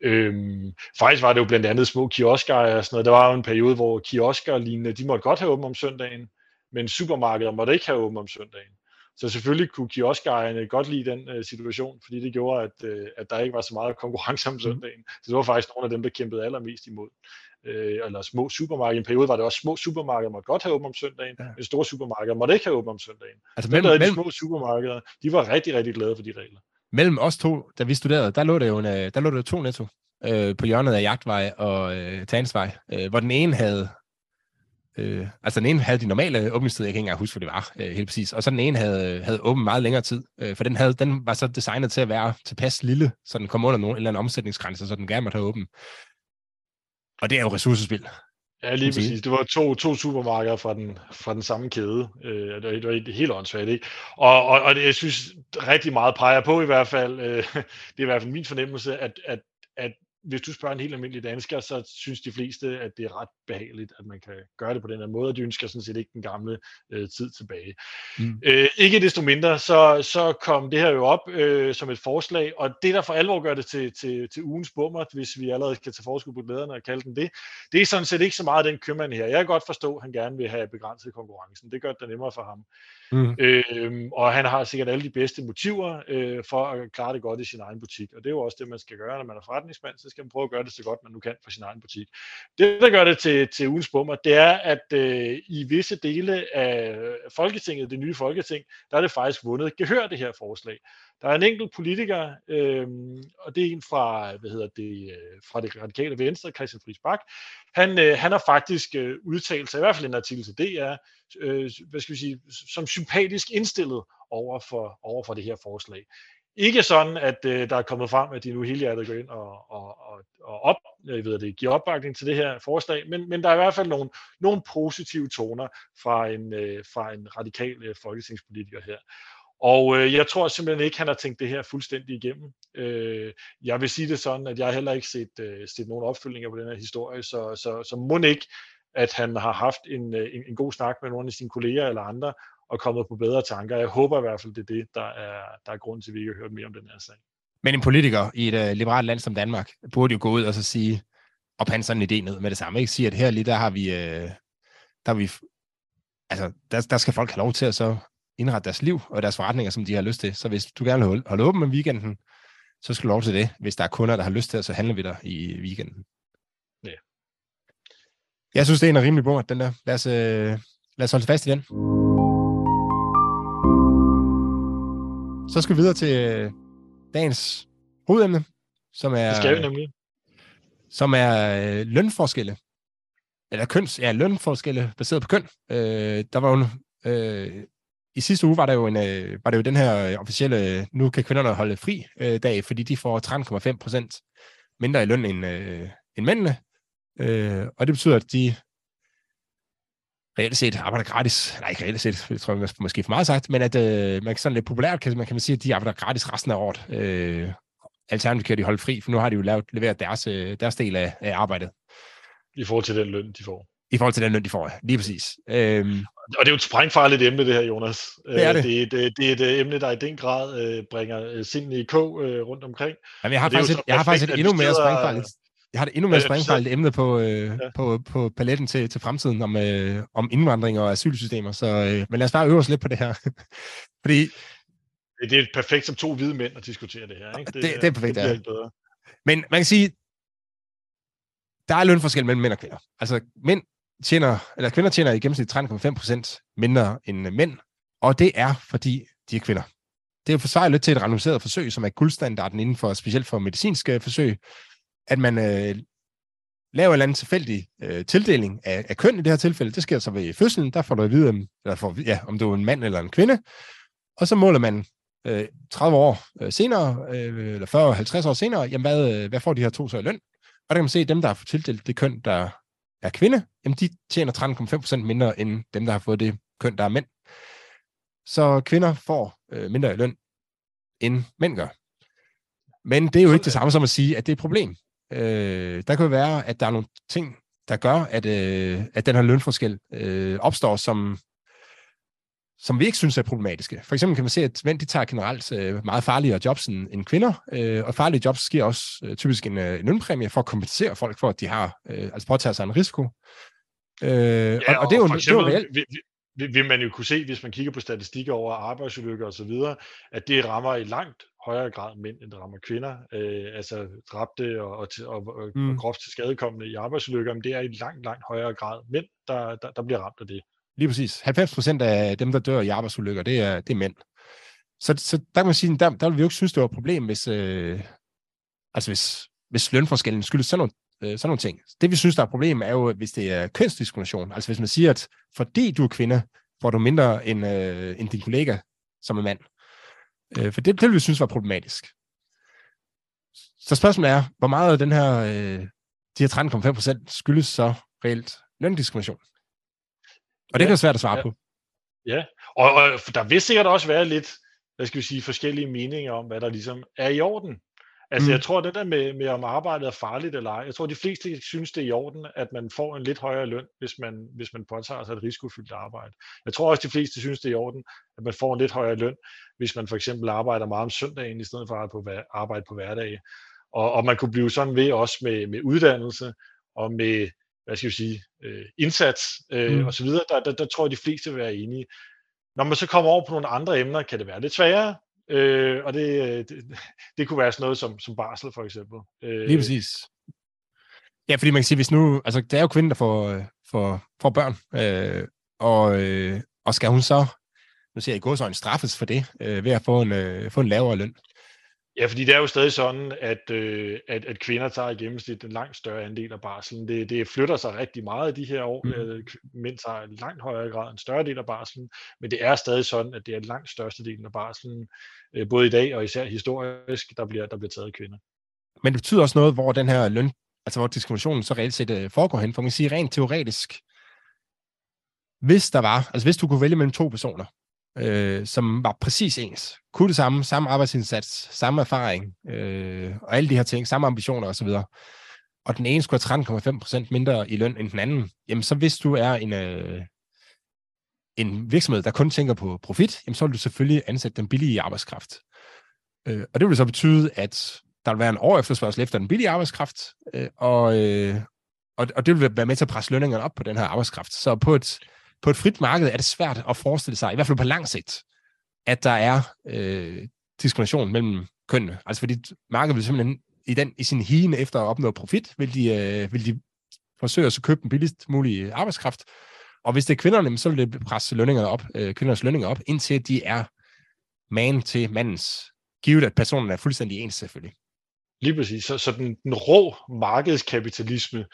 Øhm, faktisk var det jo blandt andet små kiosker og sådan noget. Der var jo en periode, hvor kiosker og lignende, de måtte godt have åbent om søndagen, men supermarkeder måtte ikke have åbent om søndagen. Så selvfølgelig kunne kioskejerne godt lide den øh, situation, fordi det gjorde, at, øh, at der ikke var så meget konkurrence om søndagen. Så det var faktisk nogle af dem, der kæmpede allermest imod. Øh, eller små supermarkeder. I en periode var det også små supermarkeder, måtte godt have åbent om søndagen, ja. Men store supermarkeder måtte ikke have åbent om søndagen. Altså, mellem, der, de mellem... små supermarkeder, de var rigtig, rigtig glade for de regler. Mellem os to, da vi studerede, der lå der jo en, der lå der to Netto øh, på hjørnet af Jagtvej og øh, Tansvej, øh, hvor den ene havde Øh, altså den ene havde de normale åbningstid, jeg kan ikke engang huske, hvor det var, øh, helt præcis, og så den ene havde, havde åbent meget længere tid, øh, for den, havde, den var så designet til at være tilpas lille, så den kom under nogen, en eller anden omsætningsgrænse, så den gerne måtte have åbent. Og det er jo ressourcespild. Ja, lige præcis. Det var to, to supermarkeder fra den, fra den samme kæde. Øh, det var helt åndssvagt, ikke? Og, og, og det, jeg synes, rigtig meget peger på i hvert fald, øh, det er i hvert fald min fornemmelse, at, at, at hvis du spørger en helt almindelig dansker, så synes de fleste, at det er ret behageligt, at man kan gøre det på den her måde, og de ønsker sådan set ikke den gamle øh, tid tilbage. Mm. Øh, ikke desto mindre, så, så kom det her jo op øh, som et forslag, og det, der for alvor gør det til, til, til ugens bummert, hvis vi allerede kan tage forskud på glæderne og kalde den det, det er sådan set ikke så meget den købmand her. Jeg kan godt forstå, at han gerne vil have begrænset konkurrencen. Det gør det nemmere for ham. Mm. Øh, og han har sikkert alle de bedste motiver øh, for at klare det godt i sin egen butik, og det er jo også det, man skal gøre, når man er forretningsmand, så skal man prøve at gøre det så godt, man nu kan for sin egen butik. Det, der gør det til, til ugens bummer, det er, at øh, i visse dele af Folketinget, det nye Folketing, der er det faktisk vundet gehør, det her forslag. Der er en enkelt politiker, øh, og det er en fra, hvad hedder det, fra det radikale venstre, Christian Friis Bach. Han, øh, han har faktisk øh, udtalt sig, i hvert fald en artikel til D R, øh, hvad skal vi sige, som sympatisk indstillet over for, over for det her forslag. Ikke sådan, at øh, der er kommet frem, at de nu helhjertet går ind og, og, og op, jeg ved det, giver opbakning til det her forslag, men, men der er i hvert fald nogle, nogle positive toner fra en, øh, fra en radikal øh, folketingspolitiker her. Og øh, jeg tror simpelthen ikke, han har tænkt det her fuldstændig igennem. Øh, jeg vil sige det sådan, at jeg heller ikke har set, øh, set nogen opfølgninger på den her historie, så, så, så mon ikke, at han har haft en, en, en god snak med nogle af sine kolleger eller andre, og kommet på bedre tanker. Jeg håber i hvert fald, det er det, der er, der er grunden til, at vi ikke har hørt mere om den her sag. Men en politiker i et uh, liberalt land som Danmark burde jo gå ud og så sige, og pande sådan en idé ned med det samme. Ikke sige, at her lige der har vi, uh, der, har vi altså, der, der skal folk have lov til at så indrette deres liv og deres forretninger, som de har lyst til. Så hvis du gerne vil holde åben om weekenden, så skal du lov til det. Hvis der er kunder, der har lyst til at, så handler vi der i weekenden. Ja. Jeg synes, det er en rimelig bord, den der. Lad os, uh, lad os holde fast i den. Så skal vi videre til dagens hovedemne, som er, det skal vi nemlig. Som er lønforskelle, eller køns, ja, lønforskelle baseret på køn. Øh, der var jo, øh, i sidste uge var der jo en, øh, var det jo den her officielle, nu kan kvinderne holde fri øh, dag, fordi de får tretten komma fem procent mindre i løn end, øh, end mændene, øh, og det betyder, at de reelt set arbejder gratis. Nej, ikke reelt set, det tror jeg måske for meget sagt, men at øh, man kan sådan lidt populært, kan man kan man sige, at de arbejder gratis resten af året. Øh, alternativt kan de holde fri, for nu har de jo lavet, leveret deres, deres del af, af arbejdet. I forhold til den løn, de får. I forhold til den løn, de får, lige præcis. Øhm, og det er jo et sprængfarligt emne, det her, Jonas. Det er det. Det, det, det er et emne, der i den grad øh, bringer sindene i kog øh, rundt omkring. Jamen, jeg har faktisk, et, jeg har faktisk et endnu mere sprængfarligt. Jeg har det endnu mere sprængfarligt emne på, øh, ja. på, på paletten til, til fremtiden om, øh, om indvandring og asylsystemer. Så, øh, men lad os bare øve os lidt på det her. Fordi, det er perfekt som to hvide mænd at diskutere det her. Ikke? Det, det, det er perfekt, det er bedre. Men man kan sige, der er lønforskel mellem mænd og kvinder. Altså mænd tjener, eller kvinder tjener i gennemsnit tretten komma fem procent mindre end mænd, og det er, fordi de er kvinder. Det er jo forsvaret lidt til et randomiseret forsøg, som er guldstandarden inden for, specielt for medicinske forsøg, at man øh, laver en eller anden tilfældig øh, tildeling af, af køn i det her tilfælde. Det sker så ved fødslen, der får du at vide, om, eller får, ja, om du er en mand eller en kvinde. Og så måler man øh, tredive år øh, senere, øh, eller fyrre til halvtreds år senere, jamen hvad, øh, hvad får de her to så i løn? Og der kan man se, at dem, der har fået tildelt det køn, der er kvinde, jamen de tjener tretten komma fem procent mindre end dem, der har fået det køn, der er mænd. Så kvinder får øh, mindre i løn end mænd gør. Men det er jo ikke det samme som at sige, at det er et problem. Øh, der kan være, at der er nogle ting, der gør, at, øh, at den her lønforskel øh, opstår, som, som vi ikke synes er problematiske. For eksempel kan man se, at mænd de tager generelt øh, meget farligere jobs end, end kvinder, øh, og farlige jobs giver også øh, typisk en, en lønpræmie for at kompensere folk for, at de har øh, altså påtager sig en risiko. Øh, ja, og, og, og det er jo, det er jo reelt. Vi, vi vil man jo kunne se, hvis man kigger på statistikker over arbejdsulykker og så videre, at det rammer i langt højere grad mænd, end det rammer kvinder. Øh, altså dræbte og, og, og, mm. og kropstilskadekommende i arbejdsulykker, men det er i langt, langt højere grad mænd, der, der, der bliver ramt af det. Lige præcis. halvfems procent af dem, der dør i arbejdsulykker, det er, det er mænd. Så, så der kan man sige, der, der vil vi jo ikke synes, det var et problem, hvis, øh, altså hvis, hvis lønforskellen skyldes sådan noget. Sådan nogle ting. Det, vi synes, der er et problem, er jo, hvis det er kønsdiskrimination. Altså hvis man siger, at fordi du er kvinde, får du mindre end, øh, end din kollega, som er mand. Øh, for det, det vil vi synes var problematisk. Så spørgsmålet er, hvor meget af den her, øh, de her tretten komma fem procent skyldes så reelt løndiskrimination? Og det ja, kan være svært at svare ja. på. Ja, og, og der vil sikkert også være lidt, hvad skal vi sige, forskellige meninger om, hvad der ligesom er i orden. Altså jeg tror, det der med, med om arbejdet er farligt eller ej, jeg tror, de fleste synes, det er i orden, at man får en lidt højere løn, hvis man, hvis man påtager sig et risikofyldt arbejde. Jeg tror også, de fleste synes, det er i orden, at man får en lidt højere løn, hvis man for eksempel arbejder meget om søndagen, i stedet for at på, arbejde på hverdage. Og, og man kunne blive sådan ved også med, med uddannelse og med, hvad skal jeg sige, øh, indsats øh, mm. og så videre. Der, der, der tror jeg, de fleste vil være enige. Når man så kommer over på nogle andre emner, kan det være lidt sværere. Øh, og det, det, det kunne være sådan noget som, som barsel, for eksempel. Øh, Lige præcis. Ja, fordi man kan sige, hvis nu... Altså, det er jo kvinden, der får, får, får børn. Øh, og, øh, og skal hun så... Nu siger jeg i gåseøjne straffes for det, øh, ved at få en, øh, få en lavere løn. Ja, fordi det er jo stadig sådan, at, øh, at, at kvinder tager i gennemsnit en langt større andel af barselen. Det, det flytter sig rigtig meget i de her år. Mm. Mænd tager en langt højere grad en større del af barselen, men det er stadig sådan, at det er en langt største del af barselen, øh, både i dag og især historisk, der bliver, der bliver taget kvinder. Men det betyder også noget, hvor den her løn, altså hvor diskriminationen så reelt set øh, foregår hen, for man kan sige rent teoretisk, hvis der var, altså hvis du kunne vælge mellem to personer, Øh, som var præcis ens, kunne det samme, samme arbejdsindsats, samme erfaring, øh, og alle de her ting, samme ambitioner osv., og den ene skulle have tretten komma fem procent mindre i løn end den anden, jamen så hvis du er en, øh, en virksomhed, der kun tænker på profit, jamen så vil du selvfølgelig ansætte den billige arbejdskraft. Øh, og det vil så betyde, at der vil være en overefterspørgsel efter den billige arbejdskraft, øh, og, øh, og, og det vil være med til at presse lønningerne op på den her arbejdskraft. Så på et På et frit marked er det svært at forestille sig, i hvert fald på lang sigt, at der er øh, diskrimination mellem kønnene. Altså fordi markedet vil simpelthen i, den, i sin hien efter at opnå profit, vil de, øh, vil de forsøge at købe den billigst mulige arbejdskraft. Og hvis det er kvinderne, så vil det presse lønningerne op, øh, kvindernes lønninger op, indtil de er man til mandens. Givet at personen er fuldstændig ens selvfølgelig. Lige præcis. Så, så den, den rå markedskapitalisme,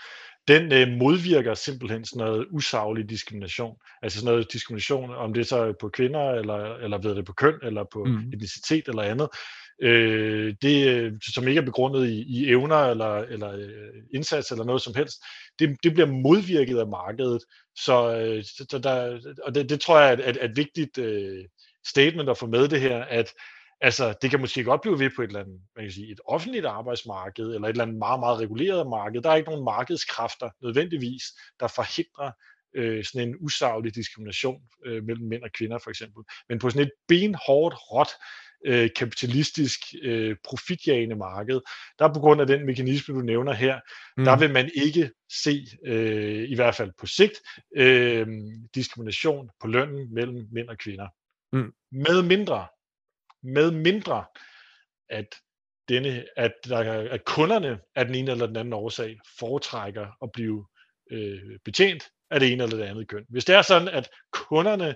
den øh, modvirker simpelthen sådan noget usaglig diskrimination. Altså sådan noget diskrimination, om det så er på kvinder, eller, eller ved det på køn, eller på mm. etnicitet eller andet. Øh, det, som ikke er begrundet i, i evner, eller, eller indsats, eller noget som helst. Det, det bliver modvirket af markedet. Så, øh, så der, og det, det tror jeg er, er, er et vigtigt øh, statement at få med det her, at altså, det kan måske godt blive ved på et eller andet, man kan sige, et offentligt arbejdsmarked, eller et eller andet meget, meget reguleret marked. Der er ikke nogen markedskræfter, nødvendigvis, der forhindrer øh, sådan en usaglig diskrimination øh, mellem mænd og kvinder, for eksempel. Men på sådan et benhårdt, råt, øh, kapitalistisk, øh, profitjagende marked, der på grund af den mekanisme, du nævner her, mm. der vil man ikke se, øh, i hvert fald på sigt, øh, diskrimination på lønnen mellem mænd og kvinder. Mm. Med mindre med mindre, at, denne, at, der, at kunderne af den ene eller den anden årsag foretrækker at blive øh, betjent af det ene eller det andet køn. Hvis det er sådan, at kunderne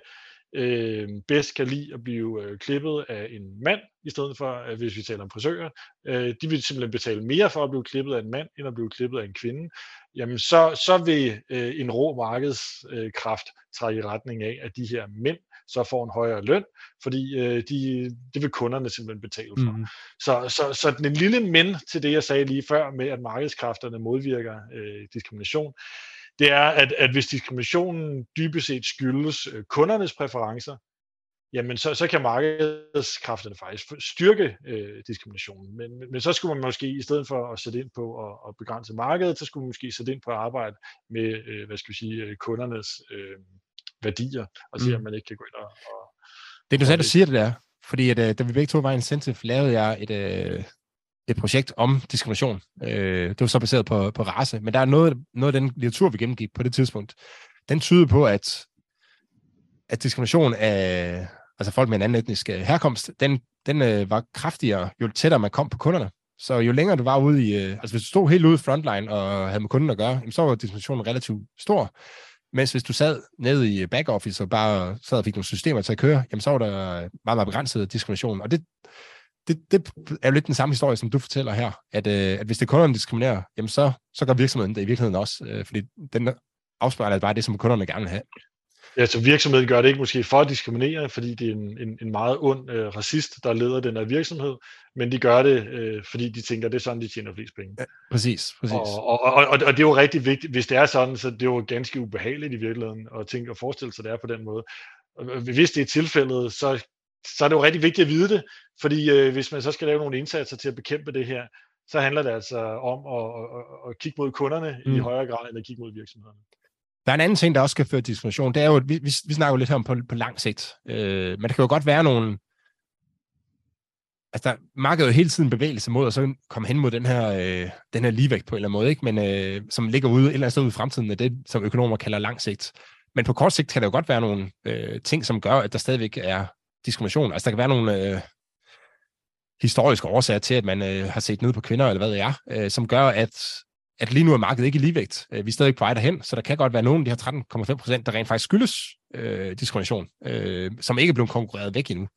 øh, bedst kan lide at blive øh, klippet af en mand, i stedet for, at hvis vi taler om frisører, øh, de vil simpelthen betale mere for at blive klippet af en mand, end at blive klippet af en kvinde, jamen så, så vil øh, en rå markedskraft øh, trække i retning af, at de her mænd så får en højere løn, fordi øh, de, det vil kunderne simpelthen betale for. Mm. Så, så, så den lille men til det, jeg sagde lige før, med at markedskræfterne modvirker øh, diskrimination, det er, at, at hvis diskriminationen dybest set skyldes øh, kundernes præferencer, jamen så, så kan markedskræfterne faktisk styrke øh, diskriminationen. Men, men, men så skulle man måske, i stedet for at sætte ind på at, at begrænse markedet, så skulle man måske sætte ind på at arbejde med, øh, hvad skal vi sige, kundernes øh, værdier, og se, mm. at man ikke kan gå ind og... og det er interessant, at du siger det der, fordi at, da vi begge to var i Incentive, lavede jeg et, øh, et projekt om diskrimination. Øh, det var så baseret på, på race, men der er noget, noget af den litteratur, vi gennemgik på det tidspunkt, den tyder på, at, at diskrimination af... altså folk med en anden etnisk herkomst, den, den øh, var kraftigere, jo tættere man kom på kunderne. Så jo længere du var ude i, øh, altså hvis du stod helt ude i frontline og havde med kunden at gøre, så var diskriminationen relativt stor. Mens hvis du sad nede i backoffice og bare sad og fik nogle systemer til at køre, jamen så var der meget, meget begrænset diskrimination. Og det, det, det er jo lidt den samme historie, som du fortæller her, at, øh, at hvis det kunderne diskriminerer, jamen så, så gør virksomheden det i virkeligheden også, øh, fordi den afspejler bare det, som kunderne gerne vil have. Ja, så virksomheden gør det ikke måske for at diskriminere, fordi det er en, en, en meget ond øh, racist, der leder den her virksomhed, men de gør det, øh, fordi de tænker, det er sådan, de tjener flest penge. Ja, præcis, præcis. Og, og, og, og det er jo rigtig vigtigt, hvis det er sådan, så det er jo ganske ubehageligt i virkeligheden at tænke og forestille sig, det er på den måde. Hvis det er tilfældet, så, så er det jo rigtig vigtigt at vide det, fordi øh, hvis man så skal lave nogle indsatser til at bekæmpe det her, så handler det altså om at, at, at kigge mod kunderne mm. i højere grad, end at kigge mod virksomhederne. Der er en anden ting, der også skal føre til diskrimination. Det er jo, at vi, vi, vi snakker jo lidt her om på, på lang sigt. Øh, men der kan jo godt være nogle... Altså, der markedet jo hele tiden bevægelse mod, og så komme hen mod den her, øh, den her ligevægt på en eller anden måde, ikke? Men, øh, som ligger ude, et eller andet sted ude i fremtiden af det, som økonomer kalder lang sigt. Men på kort sigt kan der jo godt være nogle øh, ting, som gør, at der stadigvæk er diskrimination. Altså, der kan være nogle... Øh, historiske årsager til, at man øh, har set ned på kvinder, eller hvad det er, øh, som gør, at... at lige nu er markedet ikke i ligevægt. Vi er stadig på vej derhen, så der kan godt være nogen af de her tretten komma fem procent, der rent faktisk skyldes øh, diskrimination, øh, som ikke er blevet konkurreret væk endnu.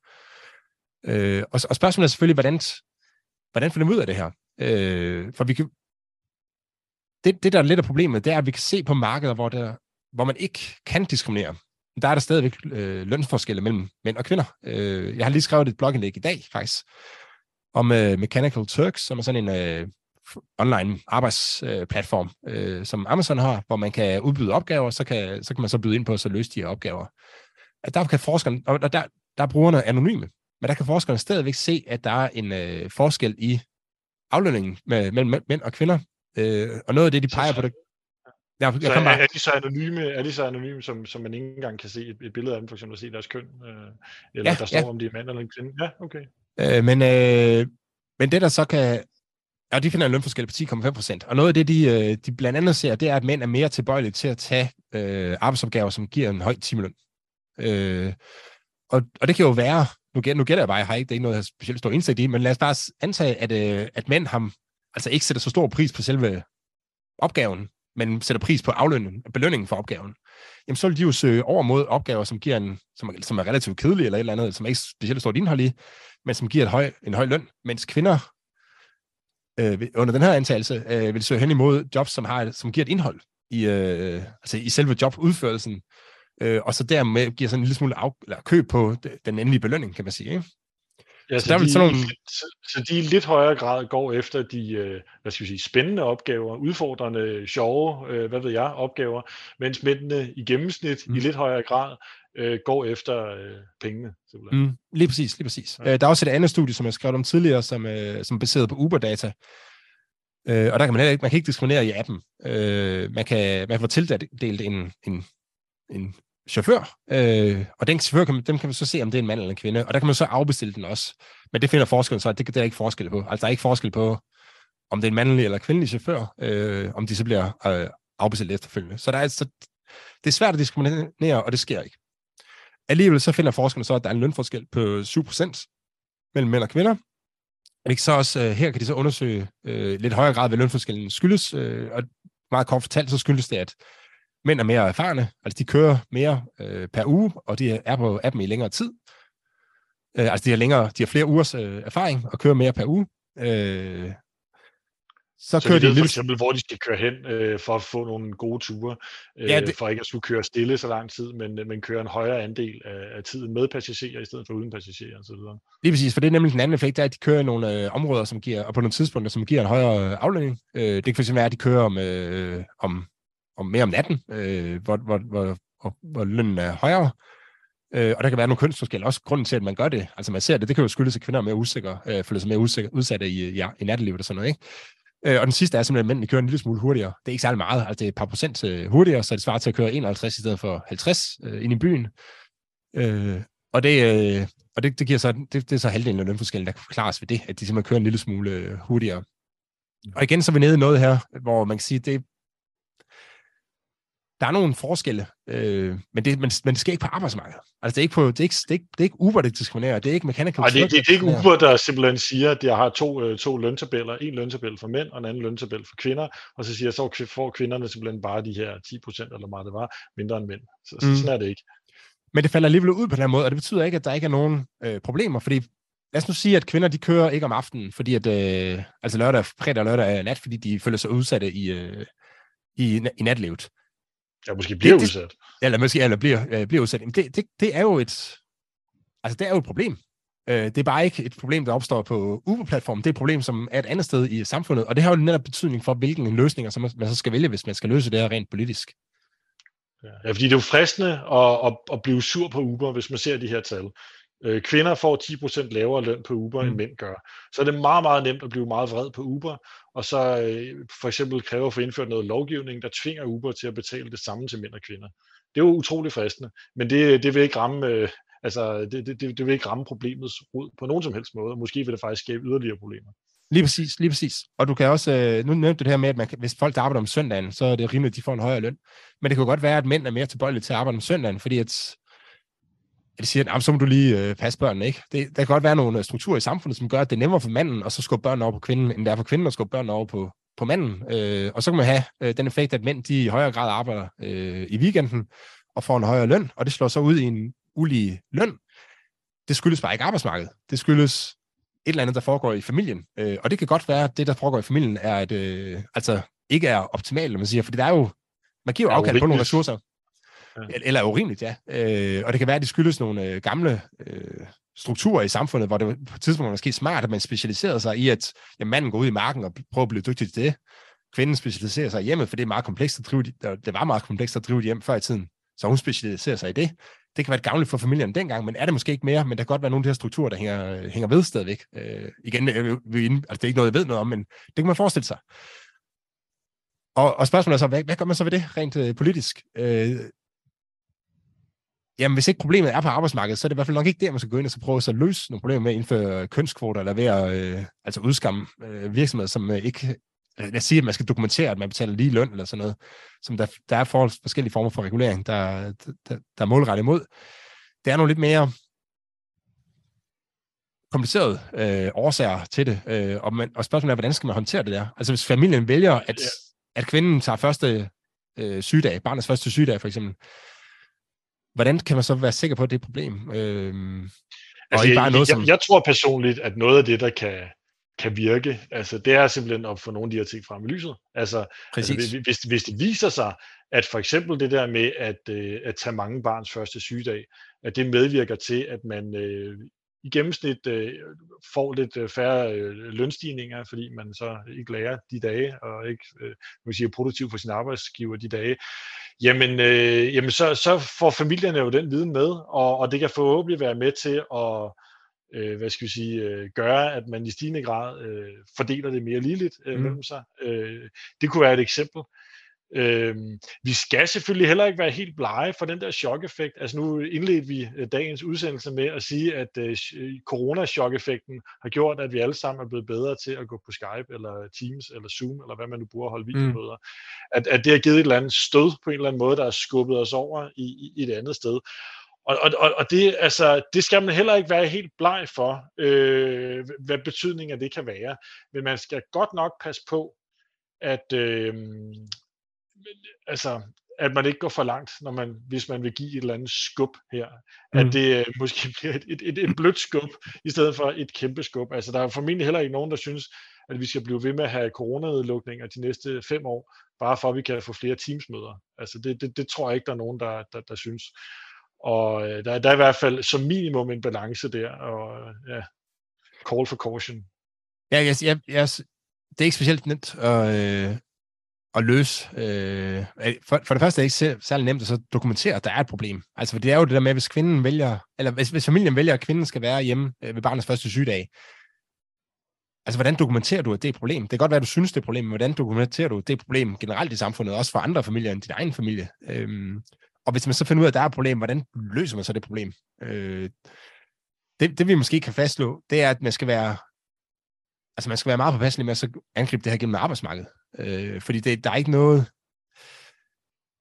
Øh, og, og spørgsmålet er selvfølgelig, hvordan, hvordan finder vi ud af det her? Øh, for vi kan, det, det, der er lidt af problemet, det er, at vi kan se på markeder, hvor, der, hvor man ikke kan diskriminere. Der er der stadigvæk øh, lønforskelle mellem mænd og kvinder. Øh, jeg har lige skrevet et blogindlæg i dag, faktisk, om øh, Mechanical Turks, som er sådan en... Øh, online arbejdsplatform, øh, øh, som Amazon har, hvor man kan udbyde opgaver, så kan, så kan man så byde ind på at løse de her opgaver. At der kan forskerne, og der, der er brugerne anonyme, men der kan forskerne stadigvæk se, at der er en øh, forskel i aflønningen mellem mænd og kvinder, øh, og noget af det, de peger på det. Jeg, jeg så er, er de så anonyme, er de så anonyme som, som man ikke engang kan se et, et billede af dem, for eksempel at se deres køn, øh, eller ja, der står ja. Om de er mand eller en kvinde. Ja, okay. Øh, men, øh, men det, der så kan... Og de finder en lønforskel på ti komma fem procent. Og noget af det, de, de blandt andet ser, det er, at mænd er mere tilbøjelige til at tage øh, arbejdsopgaver, som giver en høj timeløn. Øh, og, og det kan jo være, nu gætter, nu gætter jeg bare, jeg har ikke, det er ikke noget, jeg har specielt stor indsigt i, men lad os bare antage, at, øh, at mænd ham, altså ikke sætter så stor pris på selve opgaven, men sætter pris på aflønningen, belønningen for opgaven. Jamen så vil de jo søge over mod opgaver, som, giver en, som, er, som er relativt kedelige, eller et eller andet, som er ikke specielt stort indhold i, men som giver et høj, en høj løn, mens kvinder... Øh, under den her antagelse, øh, vil søge hen imod jobs, som, har, som giver et indhold i, øh, altså i selve jobudførelsen, øh, og så dermed giver sådan en lille smule af, eller køb på den endelige belønning, kan man sige. Ikke? Ja, så, så, de, sådan nogle... så, så de i lidt højere grad går efter de øh, hvad skal vi sige, spændende opgaver, udfordrende, sjove, øh, hvad ved jeg, opgaver, mens mændene i gennemsnit mm. i lidt højere grad øh, går efter øh, pengene. Mm. Lige præcis, lige præcis. Ja. Øh, der er også et andet studie, som jeg skrev om tidligere, som, øh, som er baseret på Uber-data, øh, og der kan man heller ikke, man kan ikke diskriminere i appen. Øh, man, kan, man kan få tildelt en, en, en chauffør, øh, og den chauffør, kan man, dem kan man så se, om det er en mand eller en kvinde, og der kan man så afbestille den også. Men det finder forskellen så, at det, det er ikke forskel på. Altså, der er ikke forskel på, om det er en mandlig eller kvindelig chauffør, øh, om de så bliver øh, afbestilt efterfølgende. Så, der er, så det er svært at diskriminere, og det sker ikke. Alligevel så finder forskerne så, at der er en lønforskel på syv procent mellem mænd og kvinder. Og så også, øh, her kan de så undersøge øh, lidt højere grad, hvad lønforskellen skyldes, øh, og meget kort fortalt, så skyldes det, at mænd er mere erfarne, altså de kører mere øh, per uge, og de er på appen i længere tid. Øh, altså de har, længere, de har flere ugers øh, erfaring og kører mere per uge. Øh, så så kører de, de ved for eksempel, hvor de skal køre hen øh, for at få nogle gode ture, øh, ja, det... for ikke at skulle køre stille så lang tid, men, men køre en højere andel af, af tiden med passagerer i stedet for uden passagerer og så videre. Lige præcis, for det er nemlig den anden effekt, der er, at de kører nogle øh, områder, som giver, og på nogle tidspunkter, som giver en højere aflønning. Øh, det kan fx være, at de kører om, øh, om og mere om natten, øh, hvor, hvor, hvor, hvor, hvor lønnen er højere. Øh, og der kan være nogle kønsforskelle, også grunden til, at man gør det. Altså man ser det, det kan jo skyldes, at kvinder er mere usikre, øh, føler sig mere usikre, udsatte i, ja, i nattelivet og sådan noget, ikke? Øh, og den sidste er simpelthen, at mændene kører en lille smule hurtigere. Det er ikke særlig meget, altså det er et par procent hurtigere, så det svarer til at køre enoghalvtreds i stedet for halvtreds øh, ind i byen. Øh, og det, øh, og det, det giver så, det, det er så halvdelen af lønforskellen, der kan forklares ved det, at de simpelthen kører en lille smule hurtigere. Og igen, så er vi nede i noget her, hvor man kan sige, det der er nogle forskelle, øh, men, det, men, men det sker ikke på arbejdsmarkedet. Altså, det er ikke, på, det er ikke, det er ikke, det er ikke Uber, der diskriminerer, det er ikke Mechanical Turks. Det, det, det er ikke Uber, der simpelthen siger, at jeg har to, to løntabeller, en løntabel for mænd og en anden løntabel for kvinder, og så siger jeg, så får kvinderne simpelthen bare de her ti procent, eller meget det var, mindre end mænd. Så, så mm. sådan er det ikke. Men det falder alligevel ud på den her måde, og det betyder ikke, at der ikke er nogen øh, problemer, fordi lad os nu sige, at kvinder de kører ikke om aftenen, fordi at, øh, altså lørdag, fredag og lørdag er nat, fordi de føler sig udsatte i, øh, i, i natlivet. Ja, måske bliver det, udsat. Det, eller måske eller bliver, øh, bliver udsat. Det, det, det er jo et, altså det er jo et problem. Øh, det er bare ikke et problem, der opstår på Uber-platformen. Det er et problem, som er et andet sted i samfundet. Og det har jo netop betydning for, hvilken løsninger som man så skal vælge, hvis man skal løse det her rent politisk. Ja, fordi det er jo fristende at, at, at blive sur på Uber, hvis man ser de her tal. Øh, kvinder får ti procent lavere løn på Uber, mm. end mænd gør. Så er det meget, meget nemt at blive meget vred på Uber, og så øh, for eksempel kræver at få indført noget lovgivning, der tvinger Uber til at betale det samme til mænd og kvinder. Det er jo utroligt fristende, men det, det vil ikke ramme, øh, altså, det, det, det vil ikke ramme problemets rod på nogen som helst måde. Måske vil det faktisk skabe yderligere problemer. Lige præcis, lige præcis. Og du kan også, nu nævnte du det her med, at man kan, hvis folk der arbejder om søndagen, så er det rimeligt, at de får en højere løn. Men det kan jo godt være, at mænd er mere tilbøjelige til at arbejde om søndagen, fordi at det siger, at så må du lige øh, passe børnene, ikke? Det, der kan godt være nogle strukturer i samfundet, som gør, at det er nemmere for manden, og så skubber børnene over på kvinden, end det er for kvinden, og skubber børnene over på, på manden. Øh, og så kan man have øh, den effekt, at mænd de i højere grad arbejder øh, i weekenden, og får en højere løn, og det slår så ud i en ulige løn. Det skyldes bare ikke arbejdsmarkedet. Det skyldes et eller andet, der foregår i familien. Øh, og det kan godt være, at det, der foregår i familien, er et, øh, altså, ikke er optimalt, når man siger, fordi der er jo, man giver jo afkald på nogle ressourcer. Eller urimeligt, ja. Øh, og det kan være, at det skyldes nogle øh, gamle øh, strukturer i samfundet, hvor det på et tidspunkt var måske smart, at man specialiserede sig i, at ja, manden går ud i marken og prøver at blive dygtig til det. Kvinden specialiserer sig i hjemmet, for det er meget komplekst at drive de, det var meget komplekst at drive hjem før i tiden, så hun specialiserer sig i det. Det kan være et gavnligt for familien dengang, men er det måske ikke mere, men der kan godt være nogle af de her strukturer, der hænger, hænger ved stadigvæk. Øh, igen, øh, vi, altså, det er ikke noget, jeg ved noget om, men det kan man forestille sig. Og, og spørgsmålet er så, hvad, hvad gør man så ved det rent øh, politisk? Øh, Jamen, hvis ikke problemet er på arbejdsmarkedet, så er det i hvert fald nok ikke der, man skal gå ind og så prøve at løse nogle problemer med at indføre kønskvoter, eller ved at øh, altså udskamme øh, virksomheder, som øh, ikke... Lad os sige, at man skal dokumentere, at man betaler lige løn, eller sådan noget. Som der, der er for, forskellige former for regulering, der, der, der er målrettet imod. Det er nogle lidt mere komplicerede øh, årsager til det, øh, og, man, og spørgsmålet er, hvordan skal man håndtere det der? Altså, hvis familien vælger, at, at kvinden tager første øh, sygedag, barnets første sygedag, for eksempel, hvordan kan man så være sikker på, at det er et problem? Øhm, altså, bare noget, som... jeg, jeg tror personligt, at noget af det, der kan, kan virke, altså, det er simpelthen at få nogle af de her ting frem i lyset. Altså, altså hvis, hvis det viser sig, at for eksempel det der med at, øh, at tage mange barns første sygedag, at det medvirker til, at man øh, i gennemsnit øh, får lidt færre øh, lønstigninger, fordi man så ikke lærer de dage, og ikke øh, man siger, er produktiv for sin arbejdsgiver de dage, Jamen, øh, jamen så, så får familierne jo den viden med, og, og det kan forhåbentlig være med til at øh, hvad skal vi sige, øh, gøre, at man i stigende grad øh, fordeler det mere ligeligt øh, mm. mellem sig. Øh, det kunne være et eksempel. Øh, vi skal selvfølgelig heller ikke være helt blege for den der chok-effekt. Altså nu indledte vi dagens udsendelse med at sige, at øh, corona-chok-effekten har gjort, at vi alle sammen er blevet bedre til at gå på Skype eller Teams eller Zoom eller hvad man nu bruger at holde videomøder. Mm. At, at det har givet et eller andet stød på en eller anden måde, der har skubbet os over i, i et andet sted. Og, og, og det, altså, det skal man heller ikke være helt bleg for, øh, hvad betydningen det kan være. Men man skal godt nok passe på, at øh, altså, at man ikke går for langt, når man, hvis man vil give et eller andet skub her. Mm. At det øh, måske bliver et, et, et, et blødt skub, i stedet for et kæmpe skub. Altså, der er formentlig heller ikke nogen, der synes, at vi skal blive ved med at have coronanedlukninger de næste fem år, bare for at vi kan få flere Teams-møder. Altså, det, det, det tror jeg ikke, der er nogen, der, der, der synes. Og øh, der, der er i hvert fald som minimum en balance der, og ja, call for caution. Ja, jeg, jeg, jeg, det er ikke specielt nemt at... Øh... at løse. Øh, for, for det første er det ikke særlig nemt at så dokumentere, at der er et problem. Altså, for det er jo det der med, hvis kvinden vælger, eller hvis, hvis familien vælger, at kvinden skal være hjemme ved barnets første sygedag. Altså, hvordan dokumenterer du, at det er et problem? Det kan godt være, at du synes, det er et problem, men hvordan dokumenterer du, at det er et problem generelt i samfundet, også for andre familier end din egen familie? Øhm, og hvis man så finder ud af, at der er et problem, hvordan løser man så det problem? Øh, det, det vi måske kan fastslå, det er, at man skal være, altså, man skal være meget påpasselig med at så angribe det her gennem arbejdsmarkedet. Øh, fordi det, der er ikke noget...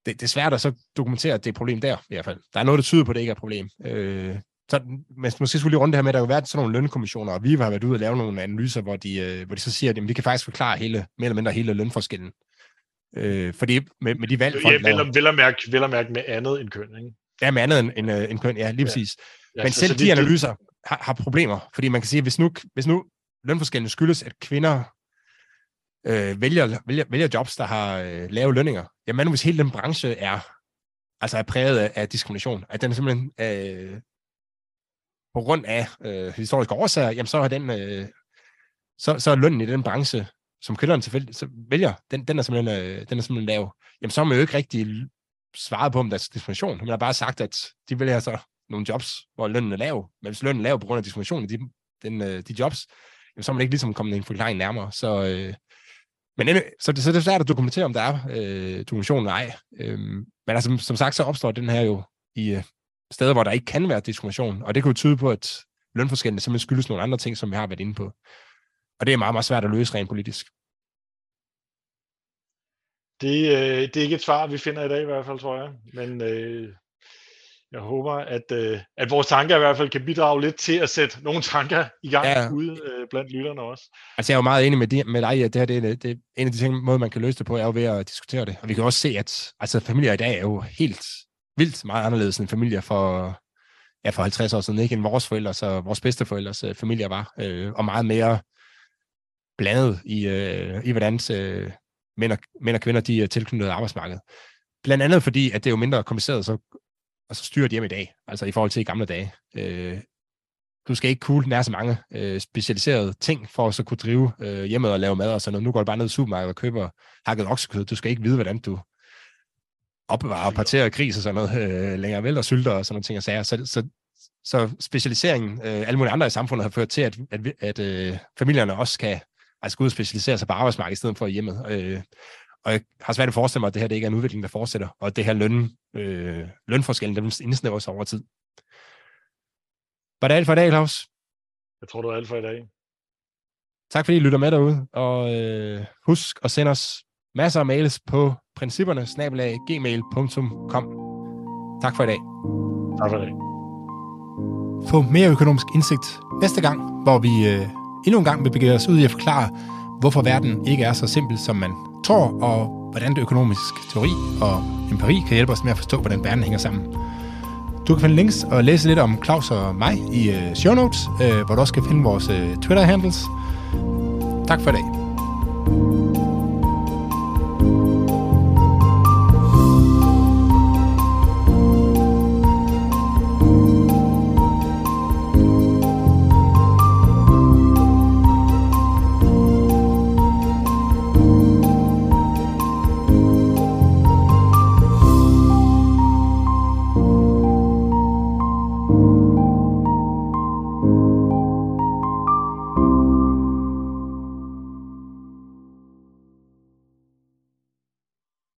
Det, det er svært at så dokumentere, at det er et problem der, i hvert fald. Der er noget, der tyder på, at det ikke er et problem. Øh, Så man måske skulle lige runde det her med, at der har været sådan nogle lønkommissioner, og vi har været ude og lave nogle analyser, hvor de, hvor de så siger, at jamen, vi kan faktisk forklare hele, mere eller mindre hele lønforskellen. Øh, fordi med, med de valg, folk ja, vel, vel, at mærke, vel at mærke med andet end køn, ikke? Ja, med andet end, end, end køn, ja, lige præcis. Ja. Ja, Men så, selv så de det, analyser har, har problemer, fordi man kan sige, at hvis nu, hvis nu lønforskellen skyldes, at kvinder øh, vælger, vælger, vælger jobs, der har øh, lave lønninger, jamen hvis hele den branche er, altså er præget af, af diskrimination, at den simpelthen... Øh, på grund af øh, historiske årsager, jamen så er den øh, så så er lønnen i den branche, som kvinderne tilfældigvis vælger, den den er simpelthen øh, den er simpelthen lav. Jamen så har man jo ikke rigtig svaret på om der er diskrimination. Man har bare sagt, at de vælger så nogle jobs, hvor lønnen er lav. Men hvis lønnen er lav på grund af diskrimination i de den øh, de jobs, jamen så er man ikke ligesom kommet en forklaring nærmere. Så øh, men endnu, så det så det er svært at dokumentere, om der er øh, diskrimination eller ej. Øh, men altså som, som sagt så opstår den her jo i øh, steder, hvor der ikke kan være diskrimination, og det kan jo tyde på, at lønforskellene simpelthen skyldes nogle andre ting, som vi har været inde på. Og det er meget, meget svært at løse rent politisk. Det, øh, det er ikke et svar, vi finder i dag i hvert fald, tror jeg. Men øh, jeg håber, at, øh, at vores tanker i hvert fald kan bidrage lidt til at sætte nogle tanker i gang ja. ude øh, blandt lytterne også. Altså jeg er jo meget enig med, de, med dig, at det her det er, det er en af de ting, måde, man kan løse det på, er jo ved at diskutere det. Og vi kan også se, at altså, familier i dag er jo helt... vildt meget anderledes end familier for, ja, for halvtreds år siden, ikke end vores forældres og vores bedsteforældres øh, familier var, øh, og meget mere blandet i, øh, i hvordan øh, mænd, og, mænd og kvinder de er tilknyttet arbejdsmarkedet. Blandt andet fordi, at det er jo mindre kompliceret så, at styre hjem i dag, altså i forhold til i gamle dage. Øh, du skal ikke kunne nær så mange øh, specialiserede ting for at så kunne drive øh, hjemmet og lave mad og sådan noget. Nu går du bare ned i supermarkedet og køber hakket oksekød. Du skal ikke vide, hvordan du... opbevare og partere gris og sådan noget, øh, længere vel, og sylter og sådan nogle ting og sager. Så, så, så specialiseringen, øh, alle mulige andre i samfundet har ført til, at, at, at øh, familierne også kan altså, gå ud og specialisere sig på arbejdsmarkedet i stedet for hjemmet. Øh, og jeg har svært at forestille mig, at det her det ikke er en udvikling, der fortsætter, og at det her løn, øh, lønforskellen, den indsnæver sig over tid. Var det alt for i dag, Claus? Jeg tror, det var alt for i dag. Tak fordi I lytter med derude, og øh, husk at sende os masser af mails på principperne snabel-a gmail punktum com. Tak for i dag. Tak for i dag. Få mere økonomisk indsigt næste gang, hvor vi øh, endnu en gang vil begive os ud i at forklare, hvorfor verden ikke er så simpel, som man tror, og hvordan det økonomiske teori og empiri kan hjælpe os med at forstå, hvordan verden hænger sammen. Du kan finde links og læse lidt om Claus og mig i øh, show notes, øh, hvor du også kan finde vores øh, Twitter-handles. Tak for i dag.